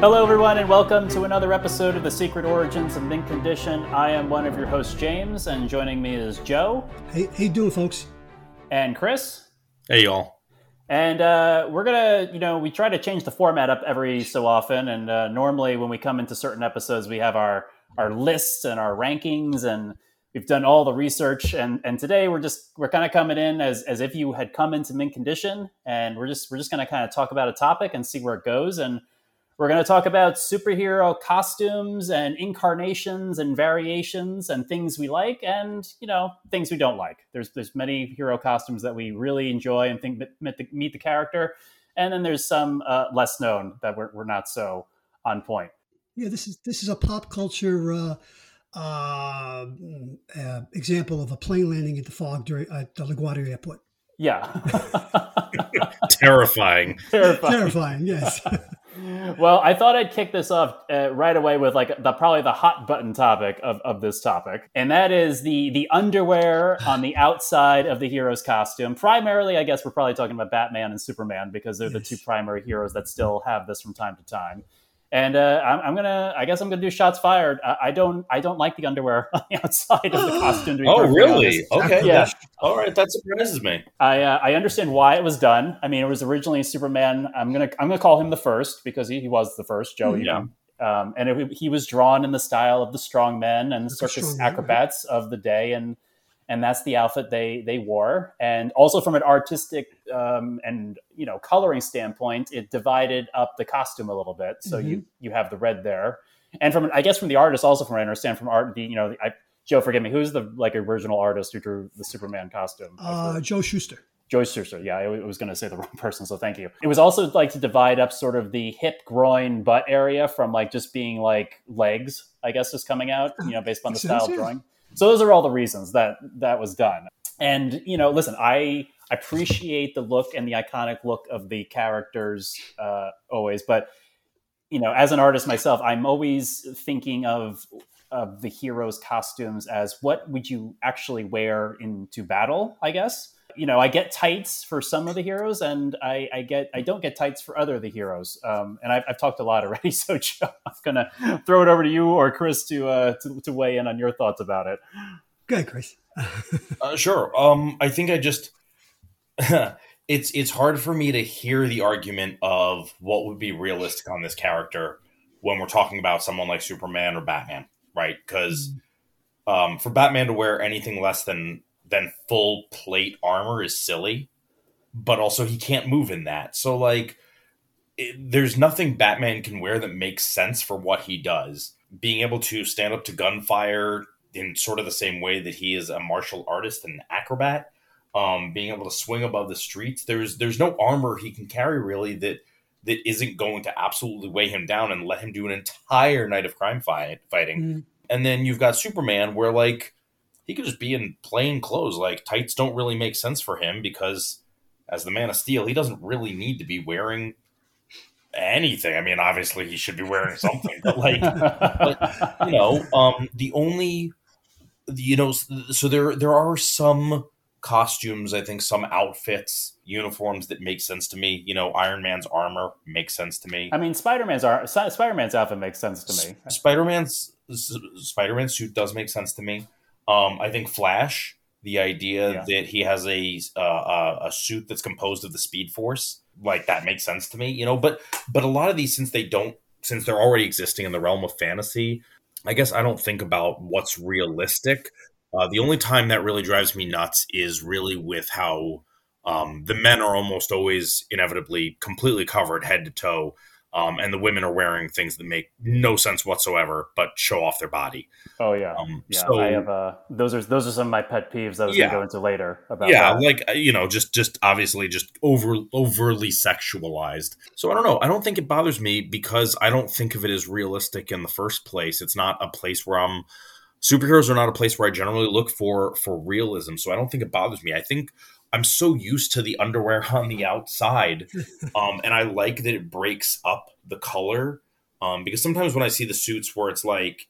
Hello everyone and welcome to another episode of The Secret Origins of Mint Condition. I am one of your hosts, James, and joining me is Joe. Hey, how you doing, folks? And Chris. Hey, y'all. And we're going to, we try to change the format up every so often, and normally when we come into certain episodes, we have our lists and our rankings, and we've done all the research, and today we're kind of coming in as if you had come into Mint Condition, and we're just going to kind of talk about a topic and see where it goes. And we're going to talk about superhero costumes and incarnations and variations and things we like and, things we don't like. There's many hero costumes that we really enjoy and think meet the character, and then there's some less known that we're not so on point. Yeah, this is a pop culture example of a plane landing at the fog at the LaGuardia Airport. Yeah. Terrifying, yes. Well, I thought I'd kick this off right away with probably the hot button topic of this topic. And that is the underwear on the outside of the hero's costume. Primarily, I guess we're probably talking about Batman and Superman because they're the two primary heroes that still have this from time to time. And I'm gonna do shots fired. I don't like the underwear on the outside of the costume. To be perfect. Really? Okay. Yeah. All right. That surprises me. I understand why it was done. I mean, it was originally Superman. I'm gonna call him the first because he was the first. Joe. Yeah. And he was drawn in the style of the strong men and circus acrobats of the day, and that's the outfit they wore. And also from an artistic and coloring standpoint, it divided up the costume a little bit. So you have the red there. And from the artist, also from what I understand from art, Joe, forgive me, who's the original artist who drew the Superman costume? Joe Shuster. Joe Shuster, yeah, I was going to say the wrong person, so thank you. It was also to divide up sort of the hip, groin, butt area from just being legs, I guess, is coming out, based on the style of drawing. So those are all the reasons that was done. And, listen, I appreciate the look and the iconic look of the characters always. But, as an artist myself, I'm always thinking of the heroes' costumes as what would you actually wear into battle, I guess. I get tights for some of the heroes, and I don't get tights for other of the heroes. And I've talked a lot already, so Joe, I'm gonna throw it over to you or Chris to weigh in on your thoughts about it. Go ahead, Chris. Sure. I think it's hard for me to hear the argument of what would be realistic on this character when we're talking about someone like Superman or Batman, right? Because for Batman to wear anything less than full plate armor is silly, but also he can't move in that. So there's nothing Batman can wear that makes sense for what he does. Being able to stand up to gunfire in sort of the same way that he is a martial artist and an acrobat, being able to swing above the streets. There's no armor he can carry really that isn't going to absolutely weigh him down and let him do an entire night of crime fighting. Mm. And then you've got Superman where he could just be in plain clothes. Tights don't really make sense for him because as the Man of Steel, he doesn't really need to be wearing anything. I mean, obviously he should be wearing something, but so there are some costumes, I think some outfits, uniforms that make sense to me. Iron Man's armor makes sense to me. I mean, Spider-Man's outfit makes sense to me. Spider-Man's suit does make sense to me. I think Flash, the idea that he has a suit that's composed of the Speed Force, that makes sense to me, But a lot of these, since they're already existing in the realm of fantasy, I guess I don't think about what's realistic. The only time that really drives me nuts is really with how the men are almost always inevitably completely covered head to toe, and the women are wearing things that make no sense whatsoever, but show off their body. Oh yeah, I have those are some of my pet peeves that I was going to go into later. About that. Just obviously just overly sexualized. So I don't know. I don't think it bothers me because I don't think of it as realistic in the first place. It's not a place where superheroes are not a place where I generally look for realism. So I don't think it bothers me. I think I'm so used to the underwear on the outside, and I like that it breaks up the color, because sometimes when I see the suits where it's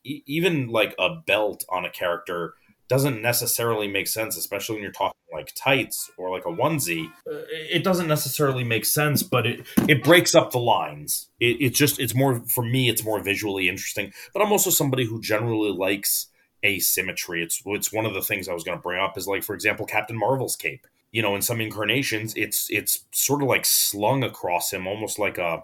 even a belt on a character doesn't necessarily make sense, especially when you're talking like tights or like a onesie. It doesn't necessarily make sense, but it breaks up the lines. It's more, for me, it's more visually interesting. But I'm also somebody who generally likes asymmetry. It's one of the things I was going to bring up is, like, for example, Captain Marvel's cape. You know, in some incarnations, it's sort of like slung across him, almost like a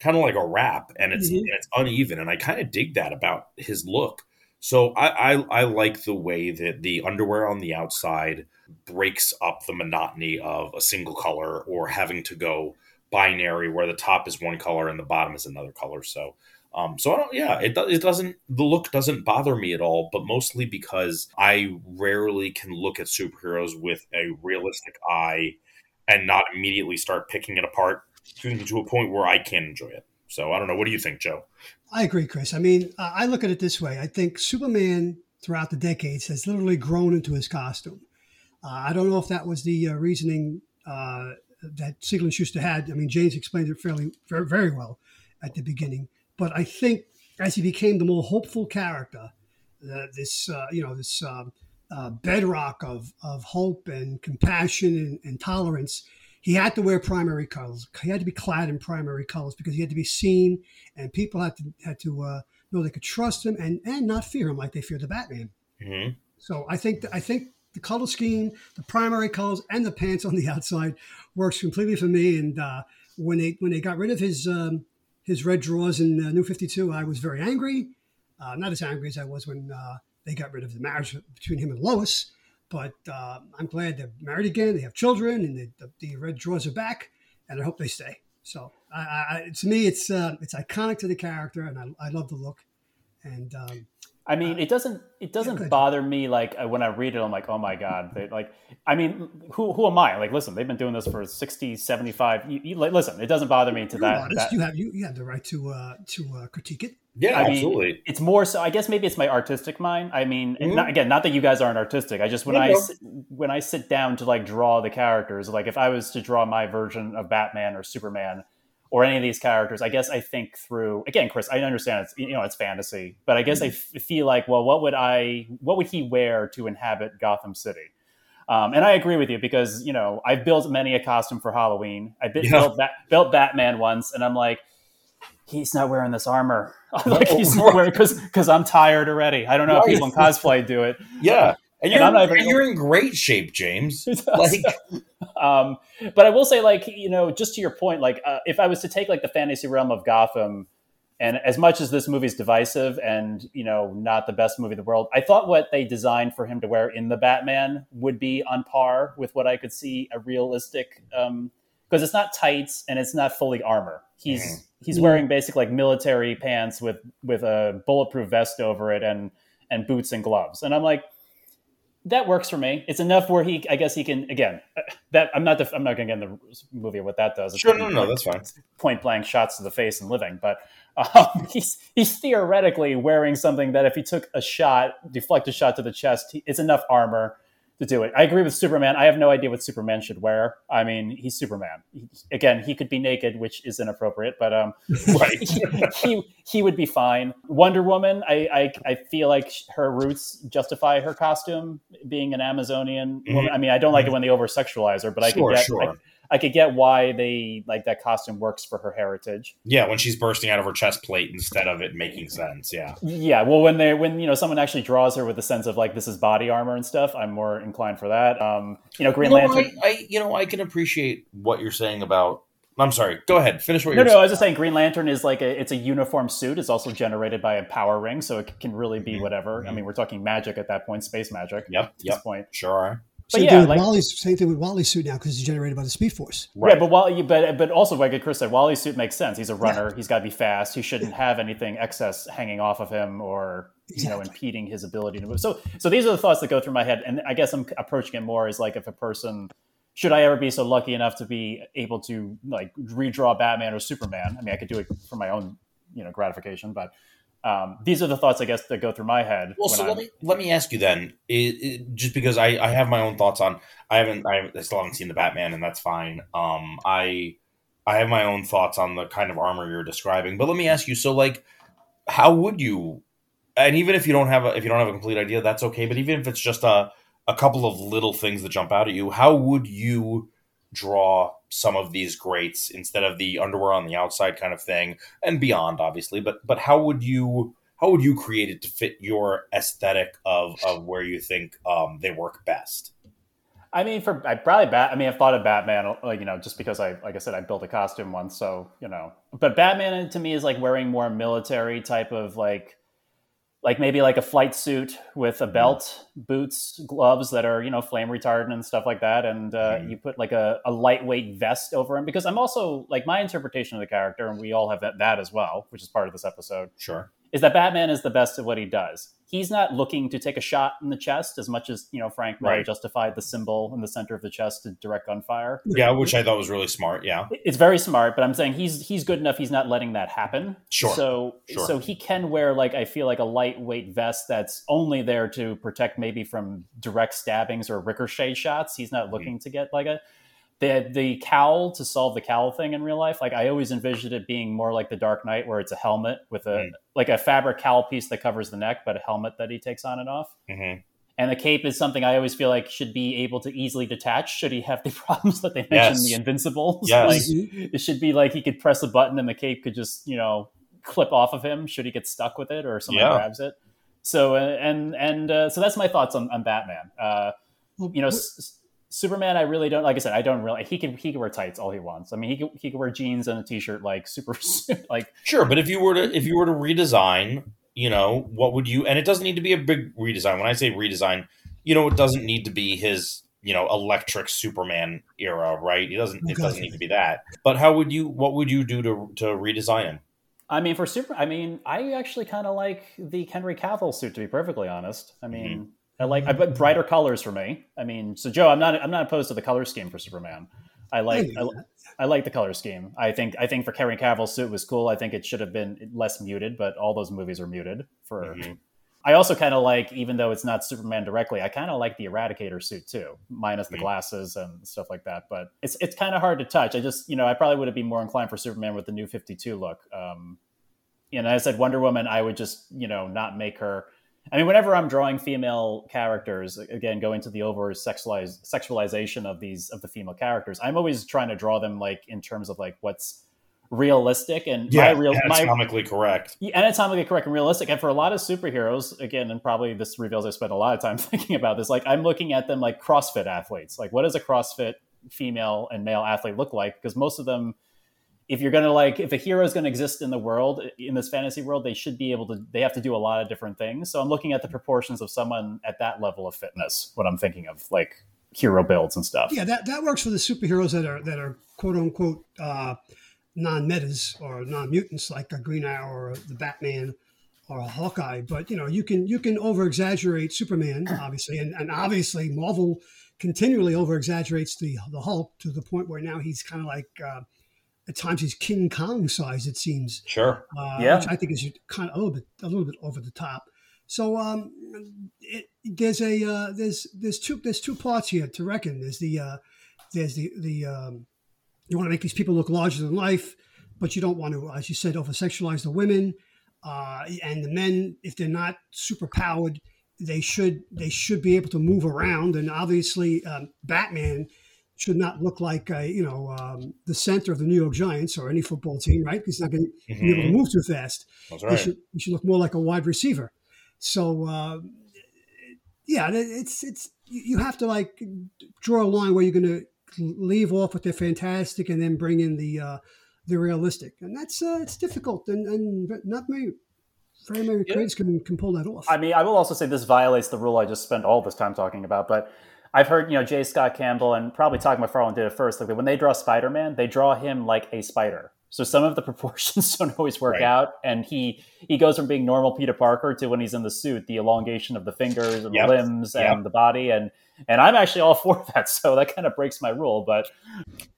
kind of like a wrap, and it's uneven. And I kind of dig that about his look. So I like the way that the underwear on the outside breaks up the monotony of a single color or having to go binary where the top is one color and the bottom is another color. So I don't, the look doesn't bother me at all, but mostly because I rarely can look at superheroes with a realistic eye and not immediately start picking it apart to a point where I can enjoy it. So I don't know. What do you think, Joe? I agree, Chris. I mean, I look at it this way. I think Superman throughout the decades has literally grown into his costume. I don't know if that was the reasoning that Siegel and Schuster had. I mean, James explained it very well at the beginning. But I think as he became the more hopeful character, this bedrock of hope and compassion and tolerance, he had to wear primary colors. He had to be clad in primary colors because he had to be seen, and people had to know they could trust him and not fear him like they feared the Batman. Mm-hmm. So I think the color scheme, the primary colors, and the pants on the outside works completely for me. And when they got rid of his red drawers in New 52, I was very angry. Not as angry as I was when they got rid of the marriage between him and Lois. But I'm glad they're married again. They have children, and the red drawers are back, and I hope they stay. So to me, it's iconic to the character, and I love the look. And I mean, it doesn't bother me. Like when I read it, I'm like, oh my God. Who am I? Like, listen, they've been doing this for 60, 75. Listen, it doesn't bother me to that. You have the right to critique it. Yeah, absolutely. Mean, it's more so, I guess maybe it's my artistic mind. I mean, mm-hmm. not that you guys aren't artistic. I just, when I sit down to like draw the characters, like if I was to draw my version of Batman or Superman or any of these characters, I guess I think through, again, Chris, I understand it's, you know, it's fantasy, but I guess I feel like, well, what would he wear to inhabit Gotham City? And I agree with you because, you know, I've built many a costume for Halloween. I built Batman once and I'm like, he's not wearing this armor. Like he's not wearing because I'm tired already. I don't know if people in cosplay do it. Yeah, and you're in great shape, James. Like, but I will say, like, you know, just to your point, like if I was to take like the fantasy realm of Gotham, and as much as this movie's divisive and you know not the best movie in the world, I thought what they designed for him to wear in the Batman would be on par with what I could see a realistic. Because it's not tights and it's not fully armor. He's wearing basic like military pants with a bulletproof vest over it and boots and gloves. And I'm like, that works for me. It's enough where he can, again, that I'm not going to get in the movie of what that does. It's sure, no, that's fine. Point blank shots to the face and living, but he's theoretically wearing something that if he took a shot, deflect a shot to the chest, it's enough armor to do it. I agree with Superman. I have no idea what Superman should wear. I mean, he's Superman. He could be naked, which is inappropriate, but he would be fine. Wonder Woman, I feel like her roots justify her costume being an Amazonian woman. I mean, I don't like it when they over-sexualize her, but I could get why they like that costume works for her heritage. Yeah, when she's bursting out of her chest plate instead of it making sense. Yeah. Yeah. Well, when you know someone actually draws her with a sense of like this is body armor and stuff, I'm more inclined for that. You know, Green Lantern. I can appreciate what you're saying about. I'm sorry. Go ahead. Finish what you're saying. No, I was just saying Green Lantern is like it's a uniform suit. It's also generated by a power ring, so it can really be whatever. Mm-hmm. I mean, we're talking magic at that point, space magic. Yep. This point. Sure. Same thing with Wally's suit now because it's generated by the Speed Force. Right. Yeah, but Wally, but also like Chris said, Wally's suit makes sense. He's a runner. Yeah. He's got to be fast. He shouldn't have anything excess hanging off of him or you know impeding his ability to move. So these are the thoughts that go through my head, and I guess I'm approaching it more as like if a person should I ever be so lucky enough to be able to like redraw Batman or Superman. I mean, I could do it for my own gratification, but. These are the thoughts, I guess, that go through my head. Well, so let me ask you then, just because I have my own thoughts on I still haven't seen the Batman, and that's fine. I have my own thoughts on the kind of armor you're describing, but let me ask you. So, like, how would you and even if you don't have a, if you don't have a complete idea, that's okay. But even if it's just a couple of little things that jump out at you, how would you draw some of these greats instead of the underwear on the outside kind of thing, and beyond, obviously? But how would you create it to fit your aesthetic of where you think they work best? I mean, I've thought of Batman, just because I built a costume once, so. But Batman to me is like wearing more military type of like maybe like a flight suit with a belt, boots, gloves that are, flame retardant and stuff like that. And you put like a lightweight vest over him, because I'm also like my interpretation of the character, and we all have that as well, which is part of this episode. Sure. Is that Batman is the best at what he does. He's not looking to take a shot in the chest as much as, Frank Miller justified the symbol in the center of the chest to direct gunfire. Yeah, which I thought was really smart, yeah. It's very smart, but I'm saying he's good enough, he's not letting that happen. Sure. So he can wear, I feel like a lightweight vest that's only there to protect maybe from direct stabbings or ricochet shots. He's not looking to get the cowl to solve the cowl thing in real life. I always envisioned it being more like the Dark Knight, where it's a helmet with a fabric cowl piece that covers the neck, but a helmet that he takes on and off. Mm-hmm. And the cape is something I always feel like should be able to easily detach should he have the problems that they mentioned in the Invincibles. Yes. It should be like he could press a button and the cape could just, clip off of him should he get stuck with it or someone grabs it. So, so that's my thoughts on Batman. Superman, I really don't, like I said, I don't really, he can wear tights all he wants. I mean, he can wear jeans and a t-shirt, Sure. But if you were to redesign, what would you, and it doesn't need to be a big redesign. When I say redesign, it doesn't need to be his, electric Superman era, right? It doesn't need to be that, but what would you do to redesign him? I mean, I actually kind of like the Henry Cavill suit, to be perfectly honest. I mean, I put brighter colors for me. I mean, so Joe, I'm not opposed to the color scheme for Superman. I like the color scheme. I think for Henry Cavill's suit was cool. I think it should have been less muted, but all those movies are muted for. Mm-hmm. I also kind of like, even though it's not Superman directly, I kind of like the Eradicator suit too, minus the glasses and stuff like that. But it's kind of hard to touch. I just, I probably would have been more inclined for Superman with the New 52 look. And as I said, Wonder Woman, I would just, not make her. I mean, whenever I'm drawing female characters, again, going to the over sexualization of the female characters, I'm always trying to draw them in terms of what's realistic and anatomically correct. Anatomically correct and realistic. And for a lot of superheroes, again, and probably this reveals I spent a lot of time thinking about this, I'm looking at them like CrossFit athletes. What does a CrossFit female and male athlete look like? Because most of them, if a hero is going to exist in the world, in this fantasy world, they should be able to, they have to do a lot of different things. So I'm looking at the proportions of someone at that level of fitness, what I'm thinking of, hero builds and stuff. Yeah, that works for the superheroes that are quote unquote non-metas or non-mutants, like a Green Arrow or the Batman or a Hawkeye. But, you can over-exaggerate Superman, obviously. And obviously Marvel continually over-exaggerates the Hulk to the point where now he's kind of at times he's King Kong size, it seems. Sure. Which I think is kind of a little bit over the top. So there's two parts here to reckon. There's the you want to make these people look larger than life, but you don't want to, as you said, over sexualize the women and the men. If they're not super powered, they should be able to move around. And obviously, Batman should not look like the center of the New York Giants or any football team, right? He's not going to be able to move too fast. That's right. He should look more like a wide receiver. So, it's you have to draw a line where you're going to leave off with the fantastic and then bring in the realistic, and that's it's difficult and not many. Very many creators can pull that off. I mean, I will also say this violates the rule I just spent all this time talking about, but. I've heard, J. Scott Campbell and probably Todd McFarlane did it first. When they draw Spider-Man, they draw him like a spider. So some of the proportions don't always work out. And he goes from being normal Peter Parker to when he's in the suit, the elongation of the fingers and the limbs and the body. And I'm actually all for that. So that kind of breaks my rule. But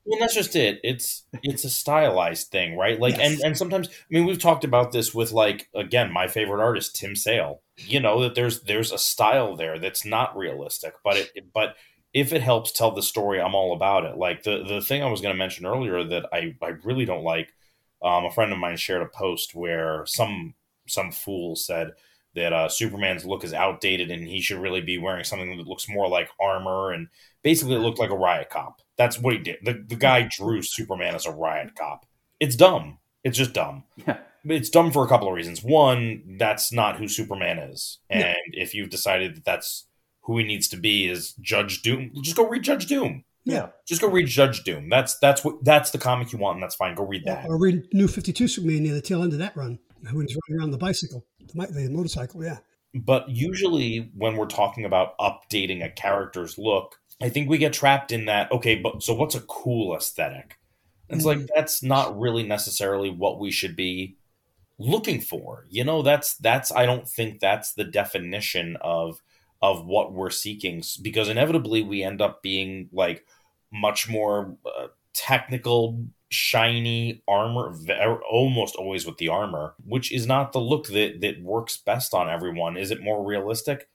well, that's just it. It's a stylized thing, right? And sometimes, we've talked about this with again, my favorite artist, Tim Sale. That there's a style there that's not realistic, but if it helps tell the story, I'm all about it. The thing I was going to mention earlier that I really don't like, a friend of mine shared a post where some fool said, that Superman's look is outdated and he should really be wearing something that looks more like armor. And basically it looked like a riot cop. That's what he did. The guy drew Superman as a riot cop. It's dumb. It's just dumb. Yeah. It's dumb for a couple of reasons. One, that's not who Superman is. And if you've decided that that's who he needs to be is Judge Doom, just go read Judge Doom. Yeah. Just go read Judge Doom. That's the comic you want, and that's fine. Go read that. Or read New 52 Superman near the tail end of that run, when he's running around the motorcycle, yeah. But usually when we're talking about updating a character's look, I think we get trapped in that, okay, but so what's a cool aesthetic? It's like, that's not really necessarily what we should be looking for. You know, that's I don't think that's the definition of what we're seeking, because inevitably we end up being like much more technical, shiny armor, almost always with the armor, which is not the look that works best on everyone. Is it more realistic?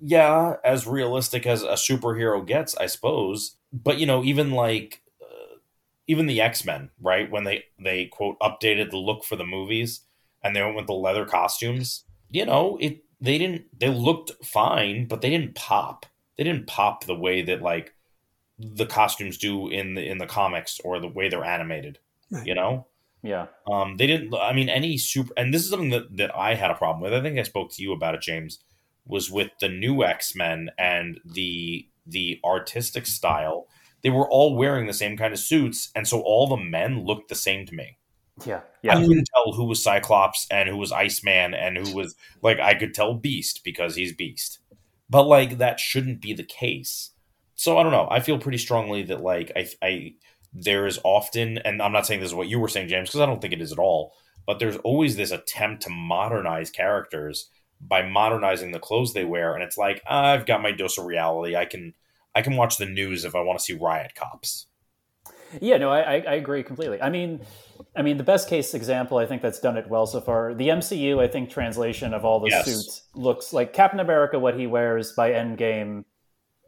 Yeah, as realistic as a superhero gets, I suppose. But, you know, even like, even the X-Men, right? When they quote updated the look for the movies and they went with the leather costumes, you know, they looked fine, but they didn't pop. They didn't pop the way that like the costumes do in the comics or the way they're animated, right. You know? Yeah. They didn't, I mean, and this is something that I had a problem with. I think I spoke to you about it, James, was with the new X-Men and the artistic style. They were all wearing the same kind of suits, and so all the men looked the same to me. Yeah. I couldn't tell who was Cyclops and who was Iceman and who was, like, I could tell Beast because he's Beast. But, like, that shouldn't be the case. So, I don't know. I feel pretty strongly that, like, I there is often, and I'm not saying this is what you were saying, James, because I don't think it is at all, but there's always this attempt to modernize characters by modernizing the clothes they wear, and it's like, I've got my dose of reality. I can watch the news if I want to see riot cops. Yeah, no, I agree completely. I mean, the best case example, I think that's done it well so far. The MCU, I think, translation of all the suits looks like Captain America, what he wears by Endgame.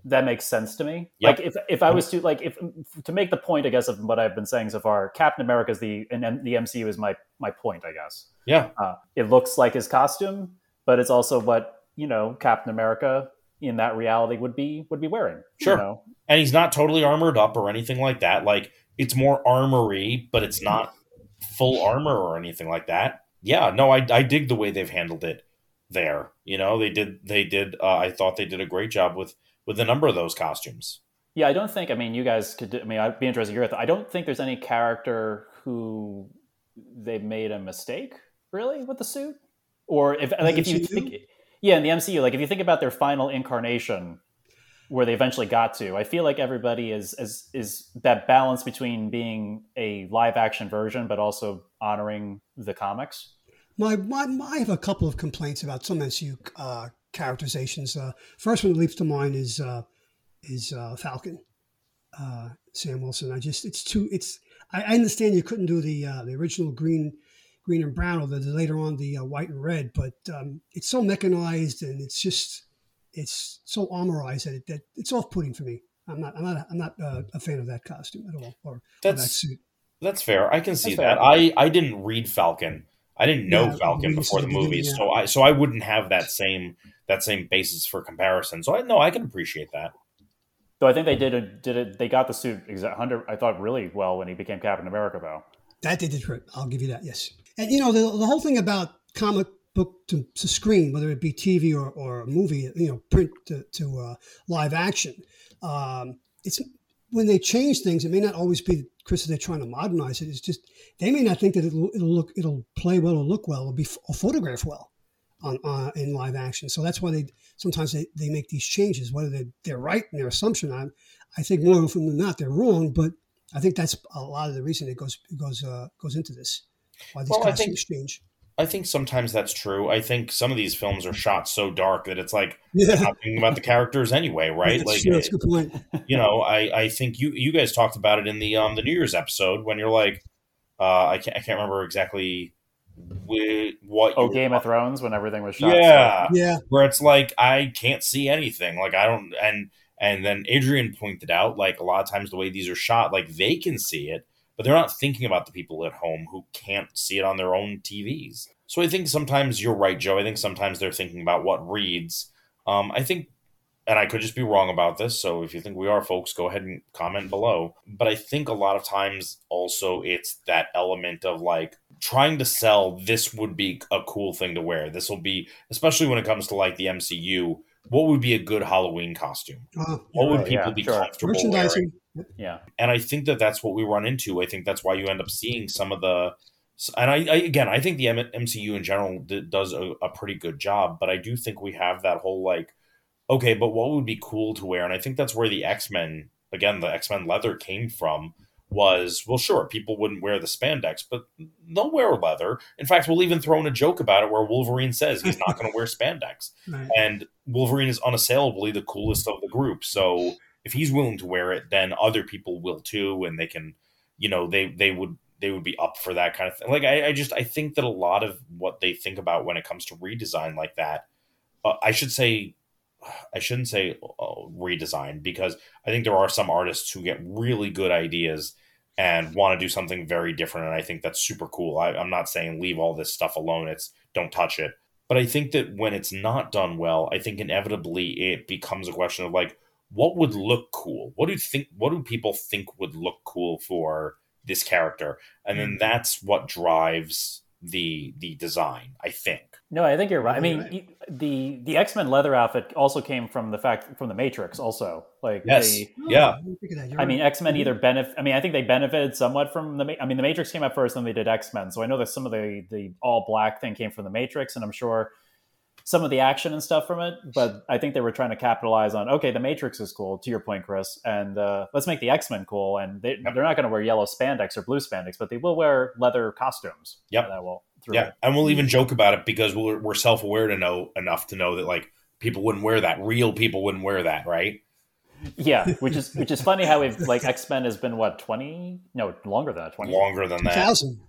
That makes sense to me. Yep. Like if I was to like if to make the point, I guess, of what I've been saying so far, Captain America is the MCU is my point, I guess. Yeah, it looks like his costume, but it's also what, you know, Captain America in that reality would be wearing. Sure. You know? And he's not totally armored up or anything like that. Like, it's more armory, but it's not full armor or anything like that. Yeah, no, I dig the way they've handled it there. You know, they did, I thought they did a great job with a number of those costumes. Yeah, I don't think, you guys could, I'd be interested in your thought. I don't think there's any character who they made a mistake, really, with the suit. Or in the MCU, like if you think about their final incarnation, where they eventually got to, I feel like everybody is that balance between being a live action version but also honoring the comics. I have a couple of complaints about some MCU characterizations. First one that leaps to mind is Falcon, Sam Wilson. I understand you couldn't do the original green and brown, or the later on the white and red, but it's so mechanized and it's so armorized that it's off-putting for me. I'm not a fan of that costume at all, or that suit. That's fair. I can see that. I didn't read Falcon. I didn't know Falcon before the movies, yeah. so I wouldn't have that same basis for comparison. So I can appreciate that. Though I think they did it. They got the suit I thought really well when he became Captain America, though. That they did. I'll give you that. Yes. And, you know, the whole thing about comic book to screen, whether it be TV or a movie, you know, print to live action, it's when they change things, it may not always be, Chris, they're trying to modernize it. It's just they may not think that it'll play well or look well or photograph well in live action. So that's why sometimes they make these changes, whether they're right in their assumption. I think more often than not, they're wrong, but I think that's a lot of the reason it goes into this. Why these costumes change. I think sometimes that's true. I think some of these films are shot so dark that it's like not thinking about the characters anyway, right? Yeah, like, that's a good point. You know, I think you guys talked about it in the New Year's episode when you're like, I can't remember exactly what. Oh, Game of Thrones, when everything was shot. Yeah, so. Yeah. Where it's like I can't see anything. Like I don't and. And then Adrian pointed out, like, a lot of times the way these are shot, like, they can see it, but they're not thinking about the people at home who can't see it on their own TVs. So I think sometimes you're right, Joe. I think sometimes they're thinking about what reads. I think, and I could just be wrong about this, so if you think we are, folks, go ahead and comment below. But I think a lot of times also it's that element of like trying to sell this would be a cool thing to wear. This will be, especially when it comes to like the MCU, what would be a good Halloween costume? What would people be comfortable merchandising wearing? Yeah. And I think that that's what we run into. I think that's why you end up seeing some of the, and I again, I think the MCU in general does a pretty good job, but I do think we have that whole like, okay, but what would be cool to wear? And I think that's where the X-Men, again, the X-Men leather came from was, well, sure, people wouldn't wear the spandex, but they'll wear leather. In fact, we'll even throw in a joke about it where Wolverine says he's not going to wear spandex. Right. And Wolverine is unassailably the coolest of the group. So if he's willing to wear it, then other people will too. And they can, you know, they would be up for that kind of thing. Like, I think that a lot of what they think about when it comes to redesign like that, I shouldn't say redesign, because I think there are some artists who get really good ideas and want to do something very different. And I think that's super cool. I'm not saying leave all this stuff alone. It's don't touch it. But I think that when it's not done well, I think inevitably it becomes a question of like, what would look cool? What do people think would look cool for this character? And then that's what drives the design, I think. No, I think you're right. I mean, the X-Men leather outfit also came from The Matrix also. Like, yes. X-Men either benefit. I mean, I think they benefited somewhat from The Matrix came out first, then they did X-Men. So I know that some of the all black thing came from The Matrix, and I'm sure some of the action and stuff from it, but I think they were trying to capitalize on, okay, The Matrix is cool, to your point, Chris, and let's make the X-Men cool, and they're not going to wear yellow spandex or blue spandex, but they will wear leather costumes. Yep. And we'll even joke about it because we're self-aware enough to know that like people wouldn't wear that. Real people wouldn't wear that, right? Yeah, which is funny how we've like X-Men has been what, 20? No, longer than that. 20. Longer than that. 2000.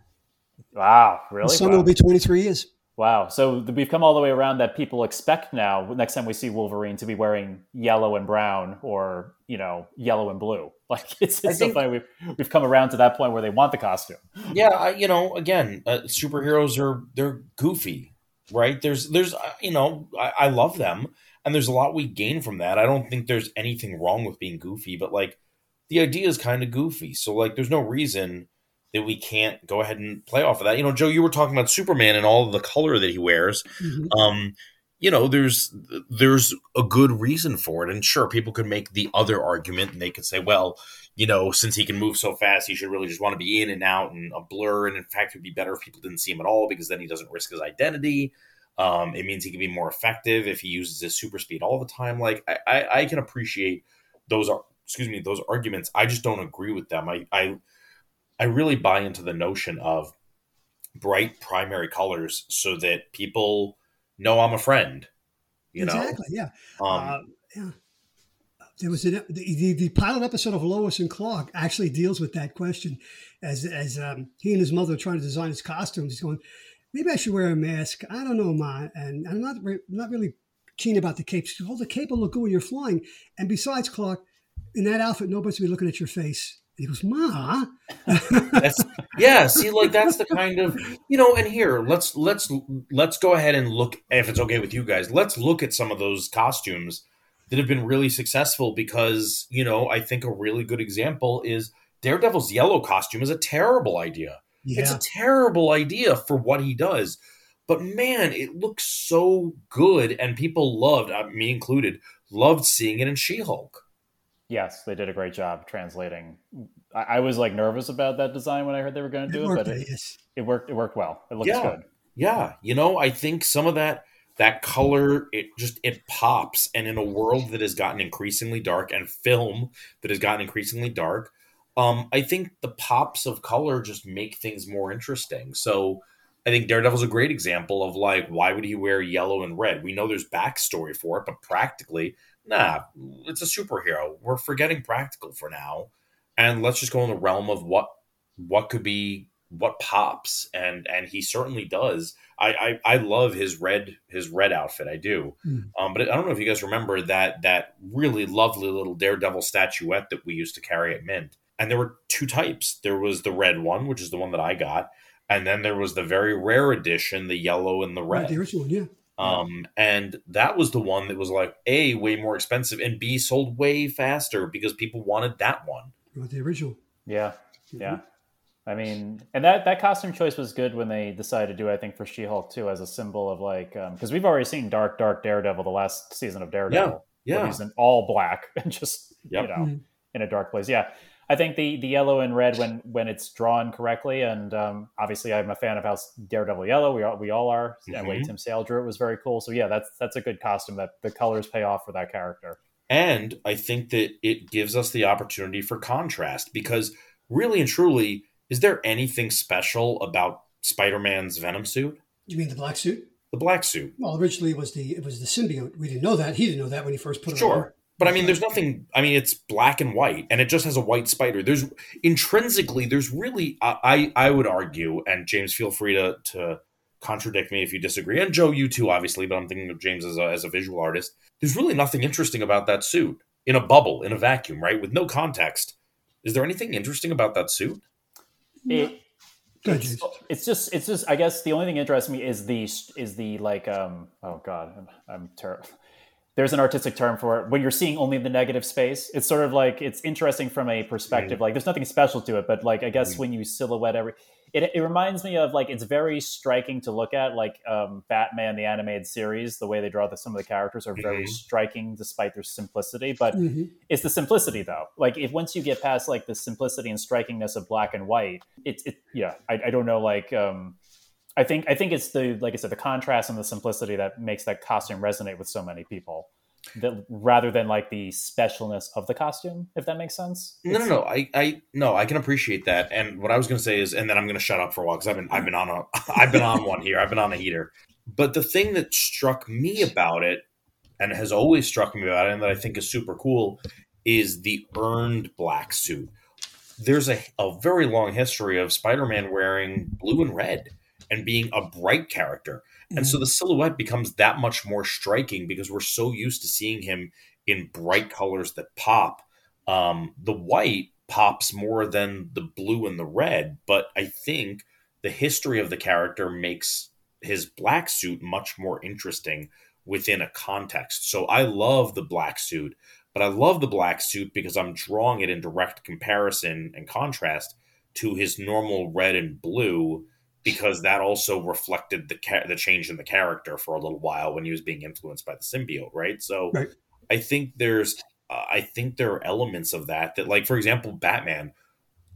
Wow, really? The summer will be 23 years. Wow. So we've come all the way around that people expect now, next time we see Wolverine, to be wearing yellow and brown or, you know, yellow and blue. Like, it's so funny. We've come around to that point where they want the costume. Yeah. Superheroes they're goofy, right? I love them, and there's a lot we gain from that. I don't think there's anything wrong with being goofy, but like the idea is kind of goofy. So like, there's no reason that we can't go ahead and play off of that. You know, Joe, you were talking about Superman and all of the color that he wears. Mm-hmm. There's a good reason for it. And sure, people could make the other argument, and they could say, well, you know, since he can move so fast, he should really just want to be in and out and a blur. And in fact, it would be better if people didn't see him at all, because then he doesn't risk his identity. It means he can be more effective if he uses his super speed all the time. Like, I can appreciate those arguments. I just don't agree with them. I really buy into the notion of bright primary colors so that people know I'm a friend, you know? Yeah. There was the pilot episode of Lois and Clark actually deals with that question as he and his mother are trying to design his costumes. He's going, maybe I should wear a mask. I don't know, Ma. And I'm not really keen about the cape. Hold the cape will look good when you're flying. And besides, Clark, in that outfit, nobody's going to be looking at your face. It was Ma. That's the kind of, you know, and here, let's go ahead and look, if it's okay with you guys, let's look at some of those costumes that have been really successful, because, you know, I think a really good example is Daredevil's yellow costume is a terrible idea. Yeah. It's a terrible idea for what he does. But man, it looks so good, and people loved, me included, seeing it in She-Hulk. Yes, they did a great job translating. I was like nervous about that design when I heard they were going to do it, but it worked. It worked well. It looks good. Yeah, you know, I think some of that color, it pops. And in a world that has gotten increasingly dark, and film that has gotten increasingly dark, I think the pops of color just make things more interesting. So I think Daredevil's a great example of like, why would he wear yellow and red? We know there's backstory for it, but practically, nah, it's a superhero. We're forgetting practical for now, and let's just go in the realm of what could be, what pops, and he certainly does. I love his red outfit. I do. But I don't know if you guys remember that really lovely little Daredevil statuette that we used to carry at Mint, and there were two types. There was the red one, which is the one that I got. And then there was the very rare edition, the yellow and the red. Right, the original, yeah. And that was the one that was like, A, way more expensive, and B, sold way faster because people wanted that one. Right, the original. Yeah, yeah. I mean, and that costume choice was good when they decided to do, I think, for She-Hulk, too, as a symbol of, like, because we've already seen dark Daredevil, the last season of Daredevil. Yeah, yeah. Where he's in all black and just, you know, in a dark place. Yeah. I think the yellow and red, when it's drawn correctly, and obviously I'm a fan of how Daredevil yellow, we all are. Mm-hmm. That way Tim Sale drew it was very cool. So yeah, that's a good costume, that the colors pay off for that character. And I think that it gives us the opportunity for contrast, because really and truly, is there anything special about Spider-Man's Venom suit? You mean the black suit? The black suit. Well, originally it was the symbiote. We didn't know that. He didn't know that when he first put it on. Sure. But I mean, there's nothing, I mean, it's black and white, and it just has a white spider. There's intrinsically, there's really, I would argue, and James, feel free to contradict me if you disagree. And Joe, you too, obviously, but I'm thinking of James as a visual artist. There's really nothing interesting about that suit in a bubble, in a vacuum, right? With no context. Is there anything interesting about that suit? It's just, I guess the only thing interesting me is the like, oh God, I'm terrible. There's an artistic term for it when you're seeing only the negative space. It's sort of like, it's interesting from a perspective, like there's nothing special to it, but like, I guess when you silhouette it reminds me of, like, it's very striking to look at, like, Batman, the animated series, the way they draw some of the characters are very striking despite their simplicity, but it's the simplicity though. Like, if once you get past like the simplicity and strikingness of black and white, I don't know. Like, I think it's the, like I said, the contrast and the simplicity that makes that costume resonate with so many people, that rather than like the specialness of the costume, if that makes sense. No. I can appreciate that. And what I was going to say is, and then I'm going to shut up for a while, because I've been on a heater. But the thing that struck me about it, and has always struck me about it, and that I think is super cool, is the earned black suit. There's a very long history of Spider-Man wearing blue and red and being a bright character. And so the silhouette becomes that much more striking because we're so used to seeing him in bright colors that pop. The white pops more than the blue and the red, but I think the history of the character makes his black suit much more interesting within a context. So I love the black suit, but I love the black suit because I'm drawing it in direct comparison and contrast to his normal red and blue, because that also reflected the change in the character for a little while when he was being influenced by the symbiote, right? So right. I think there are elements of that, like, for example, Batman.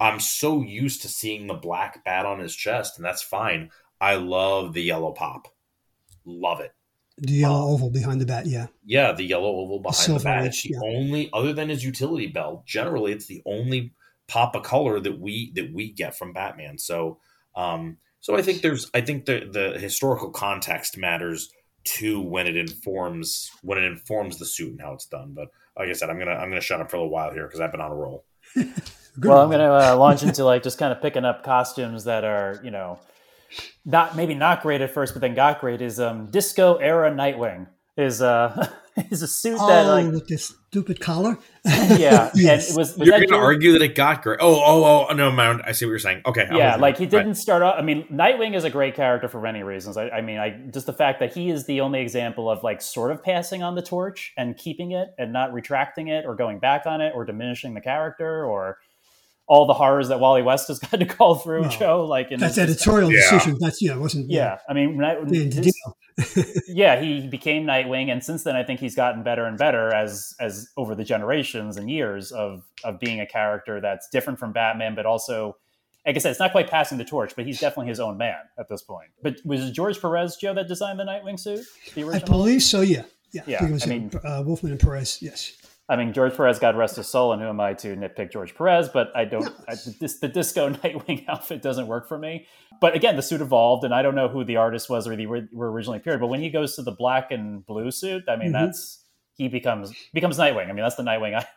I'm so used to seeing the black bat on his chest, and that's fine. I love the yellow pop. Love it. The yellow oval behind the bat, yeah. Yeah, the yellow oval behind the bat. It's the only, other than his utility belt, generally it's the only pop of color that we get from Batman. So I think the historical context matters too when it informs the suit and how it's done. But like I said, I'm gonna shut up for a little while here because I've been on a roll. Well, I'm gonna launch into like just kind of picking up costumes that are, you know, not great at first, but then got great. Is disco era Nightwing is a suit that like with this stupid collar. Yeah, yes. And was you're going to argue that it got great? Oh, no, I see what you're saying. Okay, yeah, like he didn't start off. I mean, Nightwing is a great character for many reasons. I mean, just the fact that he is the only example of like sort of passing on the torch and keeping it and not retracting it or going back on it or diminishing the character or all the horrors that Wally West has got to call through, no, Joe. Like in that's editorial decision. That's it wasn't. Yeah, I mean, he became Nightwing, and since then, I think he's gotten better and better as over the generations and years of being a character that's different from Batman, but also, like I said, it's not quite passing the torch, but he's definitely his own man at this point. But was it George Perez, Joe, that designed the Nightwing suit? The original? I believe so. Yeah. I mean, Wolfman and Perez. Yes. I mean, George Perez, God rest his soul, and who am I to nitpick George Perez, but the disco Nightwing outfit doesn't work for me. But again, the suit evolved, and I don't know who the artist was or they were originally appeared, but when he goes to the black and blue suit, I mean, that's, he becomes Nightwing. I mean, that's the Nightwing I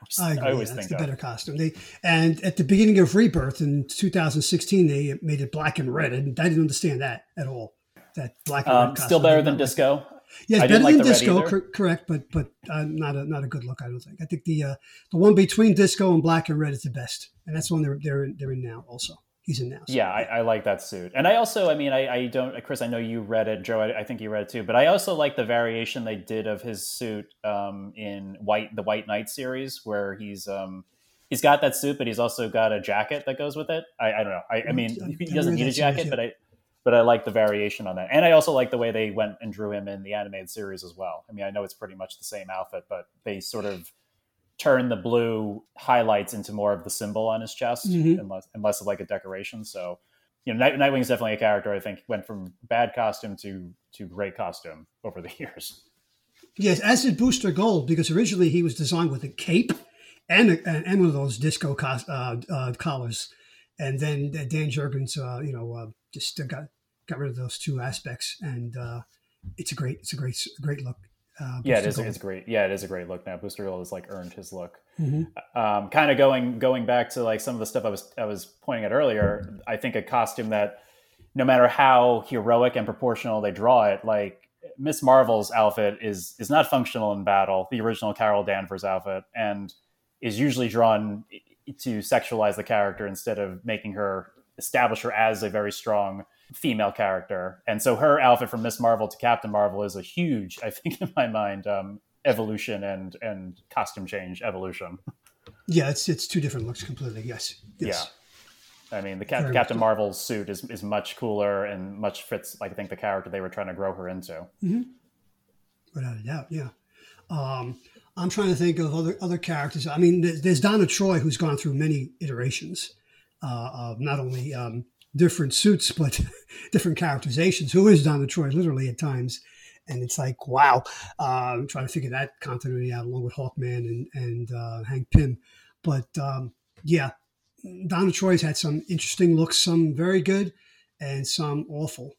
always think of. That's the better costume. And at the beginning of Rebirth in 2016, they made it black and red, and I didn't understand that at all, that black and red costume. Still better than disco. Yes, better than disco, correct, but not a good look, I don't think. I think the one between disco and black and red is the best, and that's the one they're in now also. he's in now. So. Yeah, I like that suit. And I also, I mean, I don't, Chris, I know you read it, Joe, I think you read it too, but I also like the variation they did of his suit in the White Knight series where he's got that suit, but he's also got a jacket that goes with it. I don't know. I mean, he doesn't need a jacket, but I like the variation on that. And I also like the way they went and drew him in the animated series as well. I mean, I know it's pretty much the same outfit, but they sort of turn the blue highlights into more of the symbol on his chest and less of like a decoration. So, you know, Nightwing is definitely a character, I think, went from bad costume to great costume over the years. Yes, as did Booster Gold, because originally he was designed with a cape and one of those disco collars. And then Dan Jurgens, just got rid of those two aspects, and it's a great look. It's great. Yeah, it is a great look now. Booster Gold has like earned his look. Mm-hmm. Kind of going back to like some of the stuff I was pointing at earlier. I think a costume that, no matter how heroic and proportional they draw it, like Miss Marvel's outfit is not functional in battle. The original Carol Danvers outfit, and is usually drawn to sexualize the character instead of making her establish her as a very strong female character. And so her outfit from Miss Marvel to Captain Marvel is a huge, I think in my mind, evolution and costume change evolution. Yeah, it's two different looks completely. Yes. Yeah. I mean, the Captain Marvel suit is much cooler and much fits, I think, the character they were trying to grow her into. Mm-hmm. Without a doubt, yeah. I'm trying to think of other characters. I mean, there's Donna Troy, who's gone through many iterations of not only different suits, but different characterizations. Who is Donna Troy, literally, at times? And it's like, wow. I'm trying to figure that continuity out, along with Hawkman and Hank Pym. But, yeah, Donna Troy's had some interesting looks, some very good and some awful.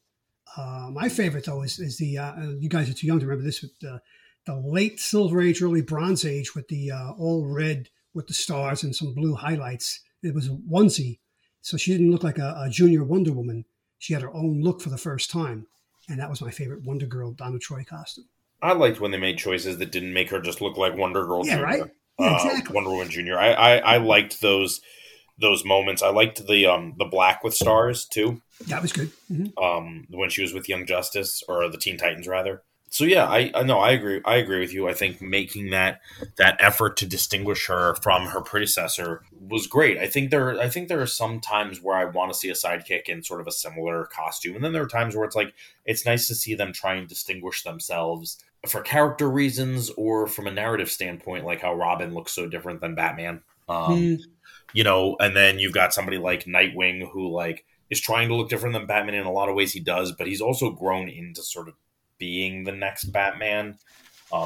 My favorite, though, is the you guys are too young to remember this, but the late Silver Age, early Bronze Age with the all red with the stars and some blue highlights. It was a onesie. So she didn't look like a junior Wonder Woman. She had her own look for the first time. And that was my favorite Wonder Girl Donna Troy costume. I liked when they made choices that didn't make her just look like Wonder Girl Jr. Right? Yeah, exactly. Wonder Woman Jr. I liked those moments. I liked the black with stars too. That was good. Mm-hmm. When she was with Young Justice, or the Teen Titans rather. So yeah, I agree with you. I think making that effort to distinguish her from her predecessor was great. I think there are some times where I want to see a sidekick in sort of a similar costume, and then there are times where it's like it's nice to see them try and distinguish themselves for character reasons or from a narrative standpoint, like how Robin looks so different than Batman. You know, and then you've got somebody like Nightwing who like is trying to look different than Batman in a lot of ways. He does, but he's also grown into sort of being the next Batman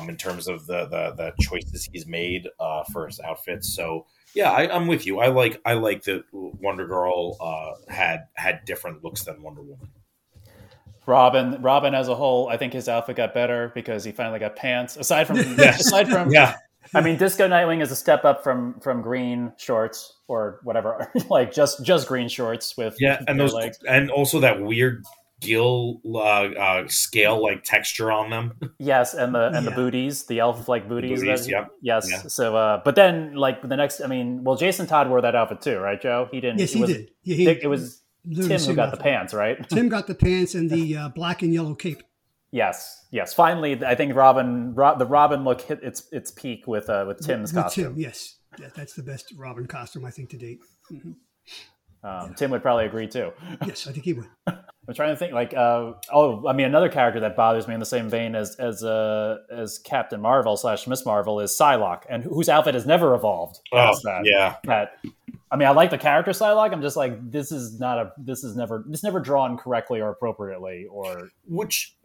in terms of the choices he's made for his outfits. So yeah, I'm with you. I like that Wonder Girl had different looks than Wonder Woman. Robin as a whole, I think his outfit got better because he finally got pants. Aside from yeah. I mean, Disco Nightwing is a step up from green shorts or whatever, like just green shorts with and those legs. And also that weird gill scale like texture on them. Yes, and the booties, the elf like booties. Yes. Yeah. So, but then like the next, I mean, well, Jason Todd wore that outfit too, right, Joe? He didn't. Yes, he did. Yeah, it was Tim who got the pants, right? Tim got the pants and the black and yellow cape. Yes. Finally, I think the Robin look hit its peak with Tim's costume. Tim, yes, that's the best Robin costume I think to date. Mm-hmm. Tim would probably agree too. Yes, I think he would. I'm trying to think like, another character that bothers me in the same vein as Captain Marvel / Miss Marvel is Psylocke, and whose outfit has never evolved. I mean, I like the character Psylocke. I'm just like, this is never drawn correctly or appropriately, or which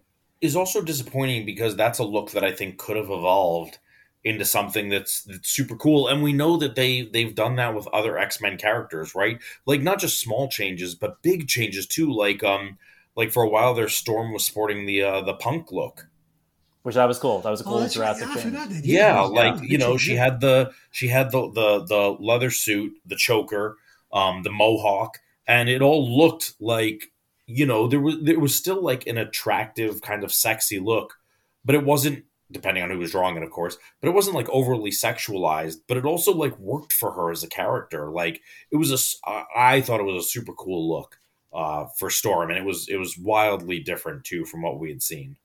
is also disappointing because that's a look that I think could have evolved into something that's super cool. And we know that they've done that with other X-Men characters, right? Like not just small changes, but big changes too. Like for a while there, Storm was sporting the punk look. Which that was cool. That was a cool drastic thing. She had the leather suit, the choker, the mohawk, and it all looked like, you know, there was still like an attractive kind of sexy look, but it wasn't depending on who was drawing it, of course, but it wasn't like overly sexualized, but it also like worked for her as a character. Like it was I thought it was a super cool look for Storm, and it was wildly different too from what we had seen.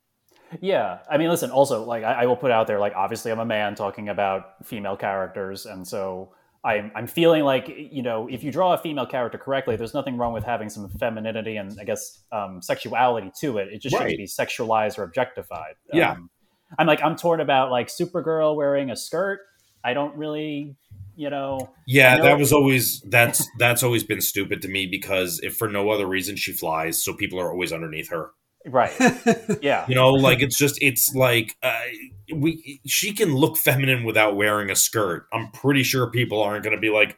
Yeah, I mean, listen, also, like, I will put out there, like, obviously I'm a man talking about female characters, and so I'm feeling like, you know, if you draw a female character correctly, there's nothing wrong with having some femininity and, I guess, sexuality to it. It just shouldn't be sexualized or objectified. Yeah. I'm torn about, like, Supergirl wearing a skirt. I don't really, you know... Yeah, that was always... That's always been stupid to me, because if for no other reason, she flies, so people are always underneath her. Right. Yeah. You know, like, she can look feminine without wearing a skirt. I'm pretty sure people aren't going to be like,